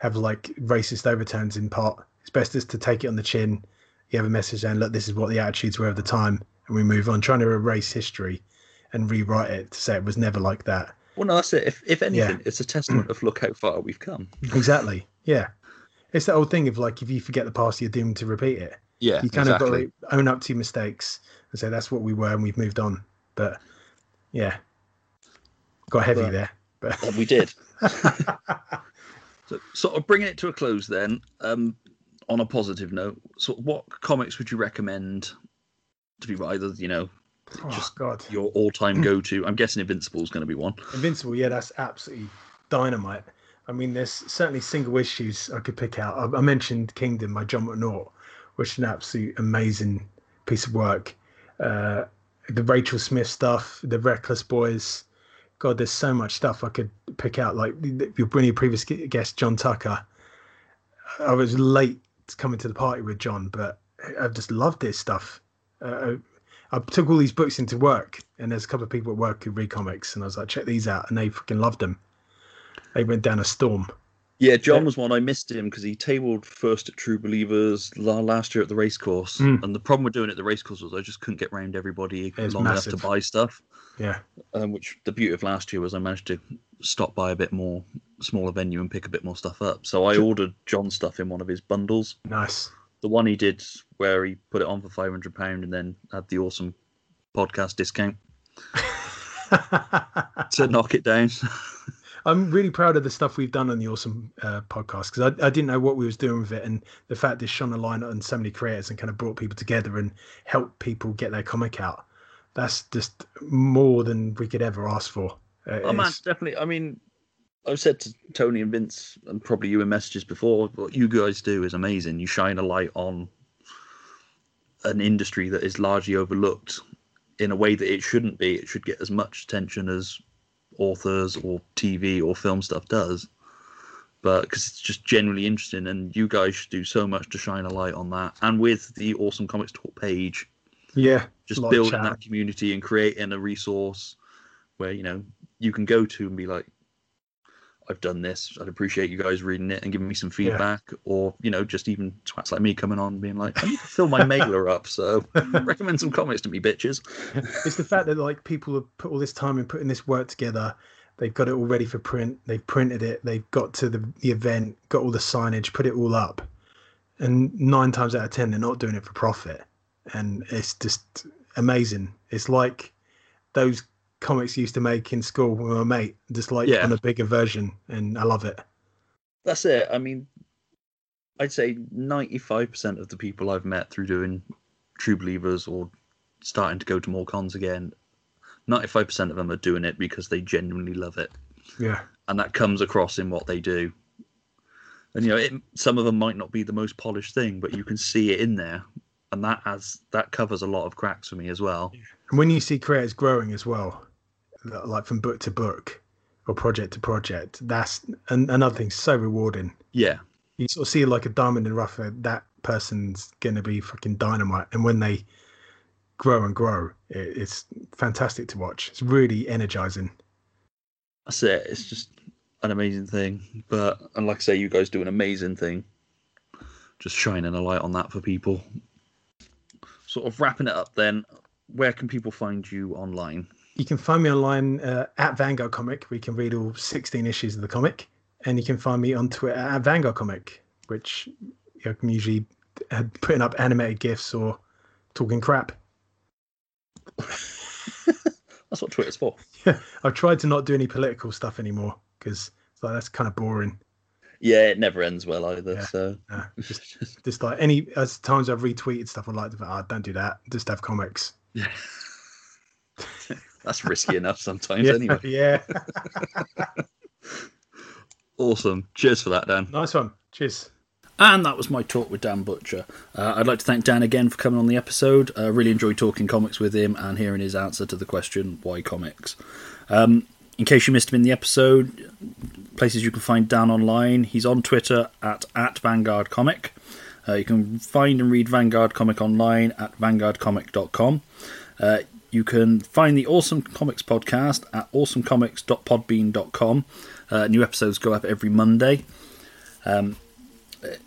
have like racist overtones in part. It's best just to take it on the chin. You have a message and look, this is what the attitudes were at the time, and we move on. Trying to erase history and rewrite it to say it was never like that. Well, no, that's it. If, if anything, yeah. It's a testament of look how far we've come. Exactly. Yeah. It's that old thing of like, if you forget the past, you're doomed to repeat it. Yeah, you kind exactly. of got to own up to your mistakes and say that's what we were and we've moved on. But yeah, got heavy but, there. But well, we did. So sort of bringing it to a close then, um, on a positive note, sort of what comics would you recommend to be either, you know, Just oh, God. your all-time go-to? I'm guessing Invincible is going to be one. Invincible, yeah, that's absolutely dynamite. I mean, there's certainly single issues I could pick out. I, I mentioned Kingdom by John McNaught, which is an absolute amazing piece of work. Uh, the Rachel Smith stuff, the Reckless Boys. God, there's so much stuff I could pick out. Like your brilliant previous guest, John Tucker. I was late coming to the party with John, but I've just loved this stuff. Uh, I took all these books into work, and there's a couple of people at work who read comics, and I was like, check these out, and they fucking loved them. They went down a storm. Yeah, John yeah. was one. I missed him because he tabled first at True Believers last year at the racecourse, mm. and the problem with doing it at the racecourse was I just couldn't get round everybody long massive. enough to buy stuff. Yeah, um, which the beauty of last year was I managed to stop by a bit more smaller venue and pick a bit more stuff up. So I ordered John's stuff in one of his bundles. Nice. The one he did where he put it on for five hundred pounds and then had the awesome podcast discount to knock it down. I'm really proud of the stuff we've done on the awesome uh, podcast because I, I didn't know what we was doing with it. And the fact this shone a light on so many creators and kind of brought people together and helped people get their comic out. That's just more than we could ever ask for. It oh, man, definitely. I mean, I've said to Tony and Vince, and probably you in messages before, what you guys do is amazing. You shine a light on an industry that is largely overlooked in a way that it shouldn't be. It should get as much attention as authors or T V or film stuff does, but because it's just generally interesting, and you guys should do so much to shine a light on that. And with the Awesome Comics Talk page, yeah, just building that community and creating a resource where you know you can go to and be like, I've done this, I'd appreciate you guys reading it and giving me some feedback. Yeah. Or, you know, just even twats like me coming on and being like, I need to fill my mailer up, so recommend some comics to me, bitches. It's the fact that, like, people have put all this time in putting this work together. They've got it all ready for print. They've printed it. They've got to the, the event, got all the signage, put it all up. And nine times out of ten, they're not doing it for profit. And it's just amazing. It's like those comics used to make in school with my mate, just like yeah. on a bigger version, and I love it. That's it. I mean, I'd say ninety-five percent of the people I've met through doing True Believers or starting to go to more cons again, ninety-five percent of them are doing it because they genuinely love it. Yeah. And that comes across in what they do. And, you know, it, some of them might not be the most polished thing, but you can see it in there. And that has, that covers a lot of cracks for me as well. And when you see creators growing as well, like from book to book or project to project, that's an, another thing so rewarding. Yeah, you sort of see like a diamond in the rough, that person's gonna be fucking dynamite, and when they grow and grow. It, it's fantastic to watch. It's really energizing. That's it. It's just an amazing thing. But, and like I say, you guys do an amazing thing. Just shining a light on that for people. Sort of wrapping it up then, where can people find you online? You can find me online uh, at Vanguard Comic. We can read all sixteen issues of the comic. And you can find me on Twitter at Vanguard Comic, which I'm usually putting up animated GIFs or talking crap. That's what Twitter's for. Yeah, I've tried to not do any political stuff anymore because like, that's kind of boring. Yeah, it never ends well either. Yeah, so yeah. Just, just like any as times I've retweeted stuff, I'm like, oh, don't do that. Just have comics. Yeah. That's risky enough sometimes, yeah, anyway. Yeah. Awesome. Cheers for that, Dan. Nice one. Cheers. And that was my talk with Dan Butcher. Uh, I'd like to thank Dan again for coming on the episode. I uh, really enjoyed talking comics with him and hearing his answer to the question, why comics? Um, in case you missed him in the episode, places you can find Dan online. He's on Twitter at, at Vanguard Comic. Uh, you can find and read Vanguard Comic online at vanguard comic dot com. Uh, you can find the Awesome Comics podcast at awesome comics dot podbean dot com. Uh, new episodes go up every Monday. Um,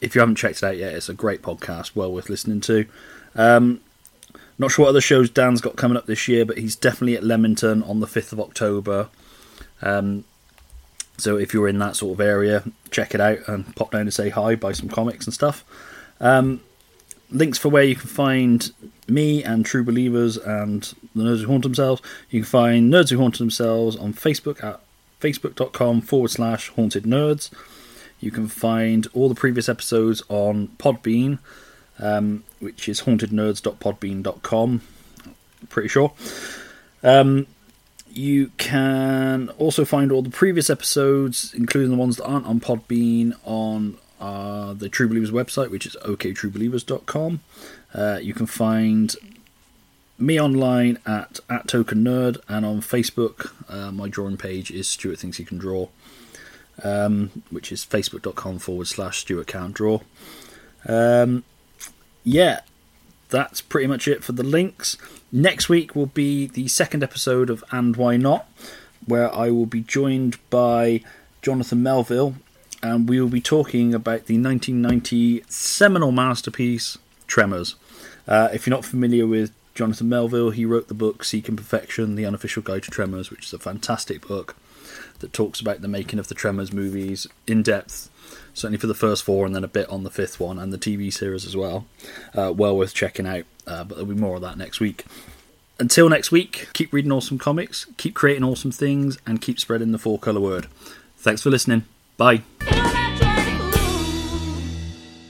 if you haven't checked it out yet, it's a great podcast, well worth listening to. Um, not sure what other shows Dan's got coming up this year, but he's definitely at Leamington on the fifth of October. Um, so if you're in that sort of area, check it out and pop down and say hi, buy some comics and stuff. Um, links for where you can find me and True Believers and the Nerds Who Haunt Themselves. You can find Nerds Who Haunted Themselves on Facebook at facebook dot com forward slash haunted nerds. You can find all the previous episodes on Podbean, um, which is haunted nerds dot podbean dot com, pretty sure. Um, you can also find all the previous episodes, including the ones that aren't on Podbean, on uh, the True Believers website, which is ok true believers dot com. Uh, you can find me online at, at Token Nerd, and on Facebook, uh, my drawing page is Stuart Thinks He Can Draw, um, which is facebook dot com forward slash Stuart Can't Draw. Um, yeah, that's pretty much it for the links. Next week will be the second episode of And Why Not, where I will be joined by Jonathan Melville, and we will be talking about the nineteen ninety seminal masterpiece, Tremors. Uh, if you're not familiar with Jonathan Melville, he wrote the book Seeking Perfection, The Unofficial Guide to Tremors, which is a fantastic book that talks about the making of the Tremors movies in depth, certainly for the first four and then a bit on the fifth one and the T V series as well. Uh, well worth checking out, uh, but there'll be more of that next week. Until next week, keep reading awesome comics, keep creating awesome things, and keep spreading the four colour word. Thanks for listening. Bye.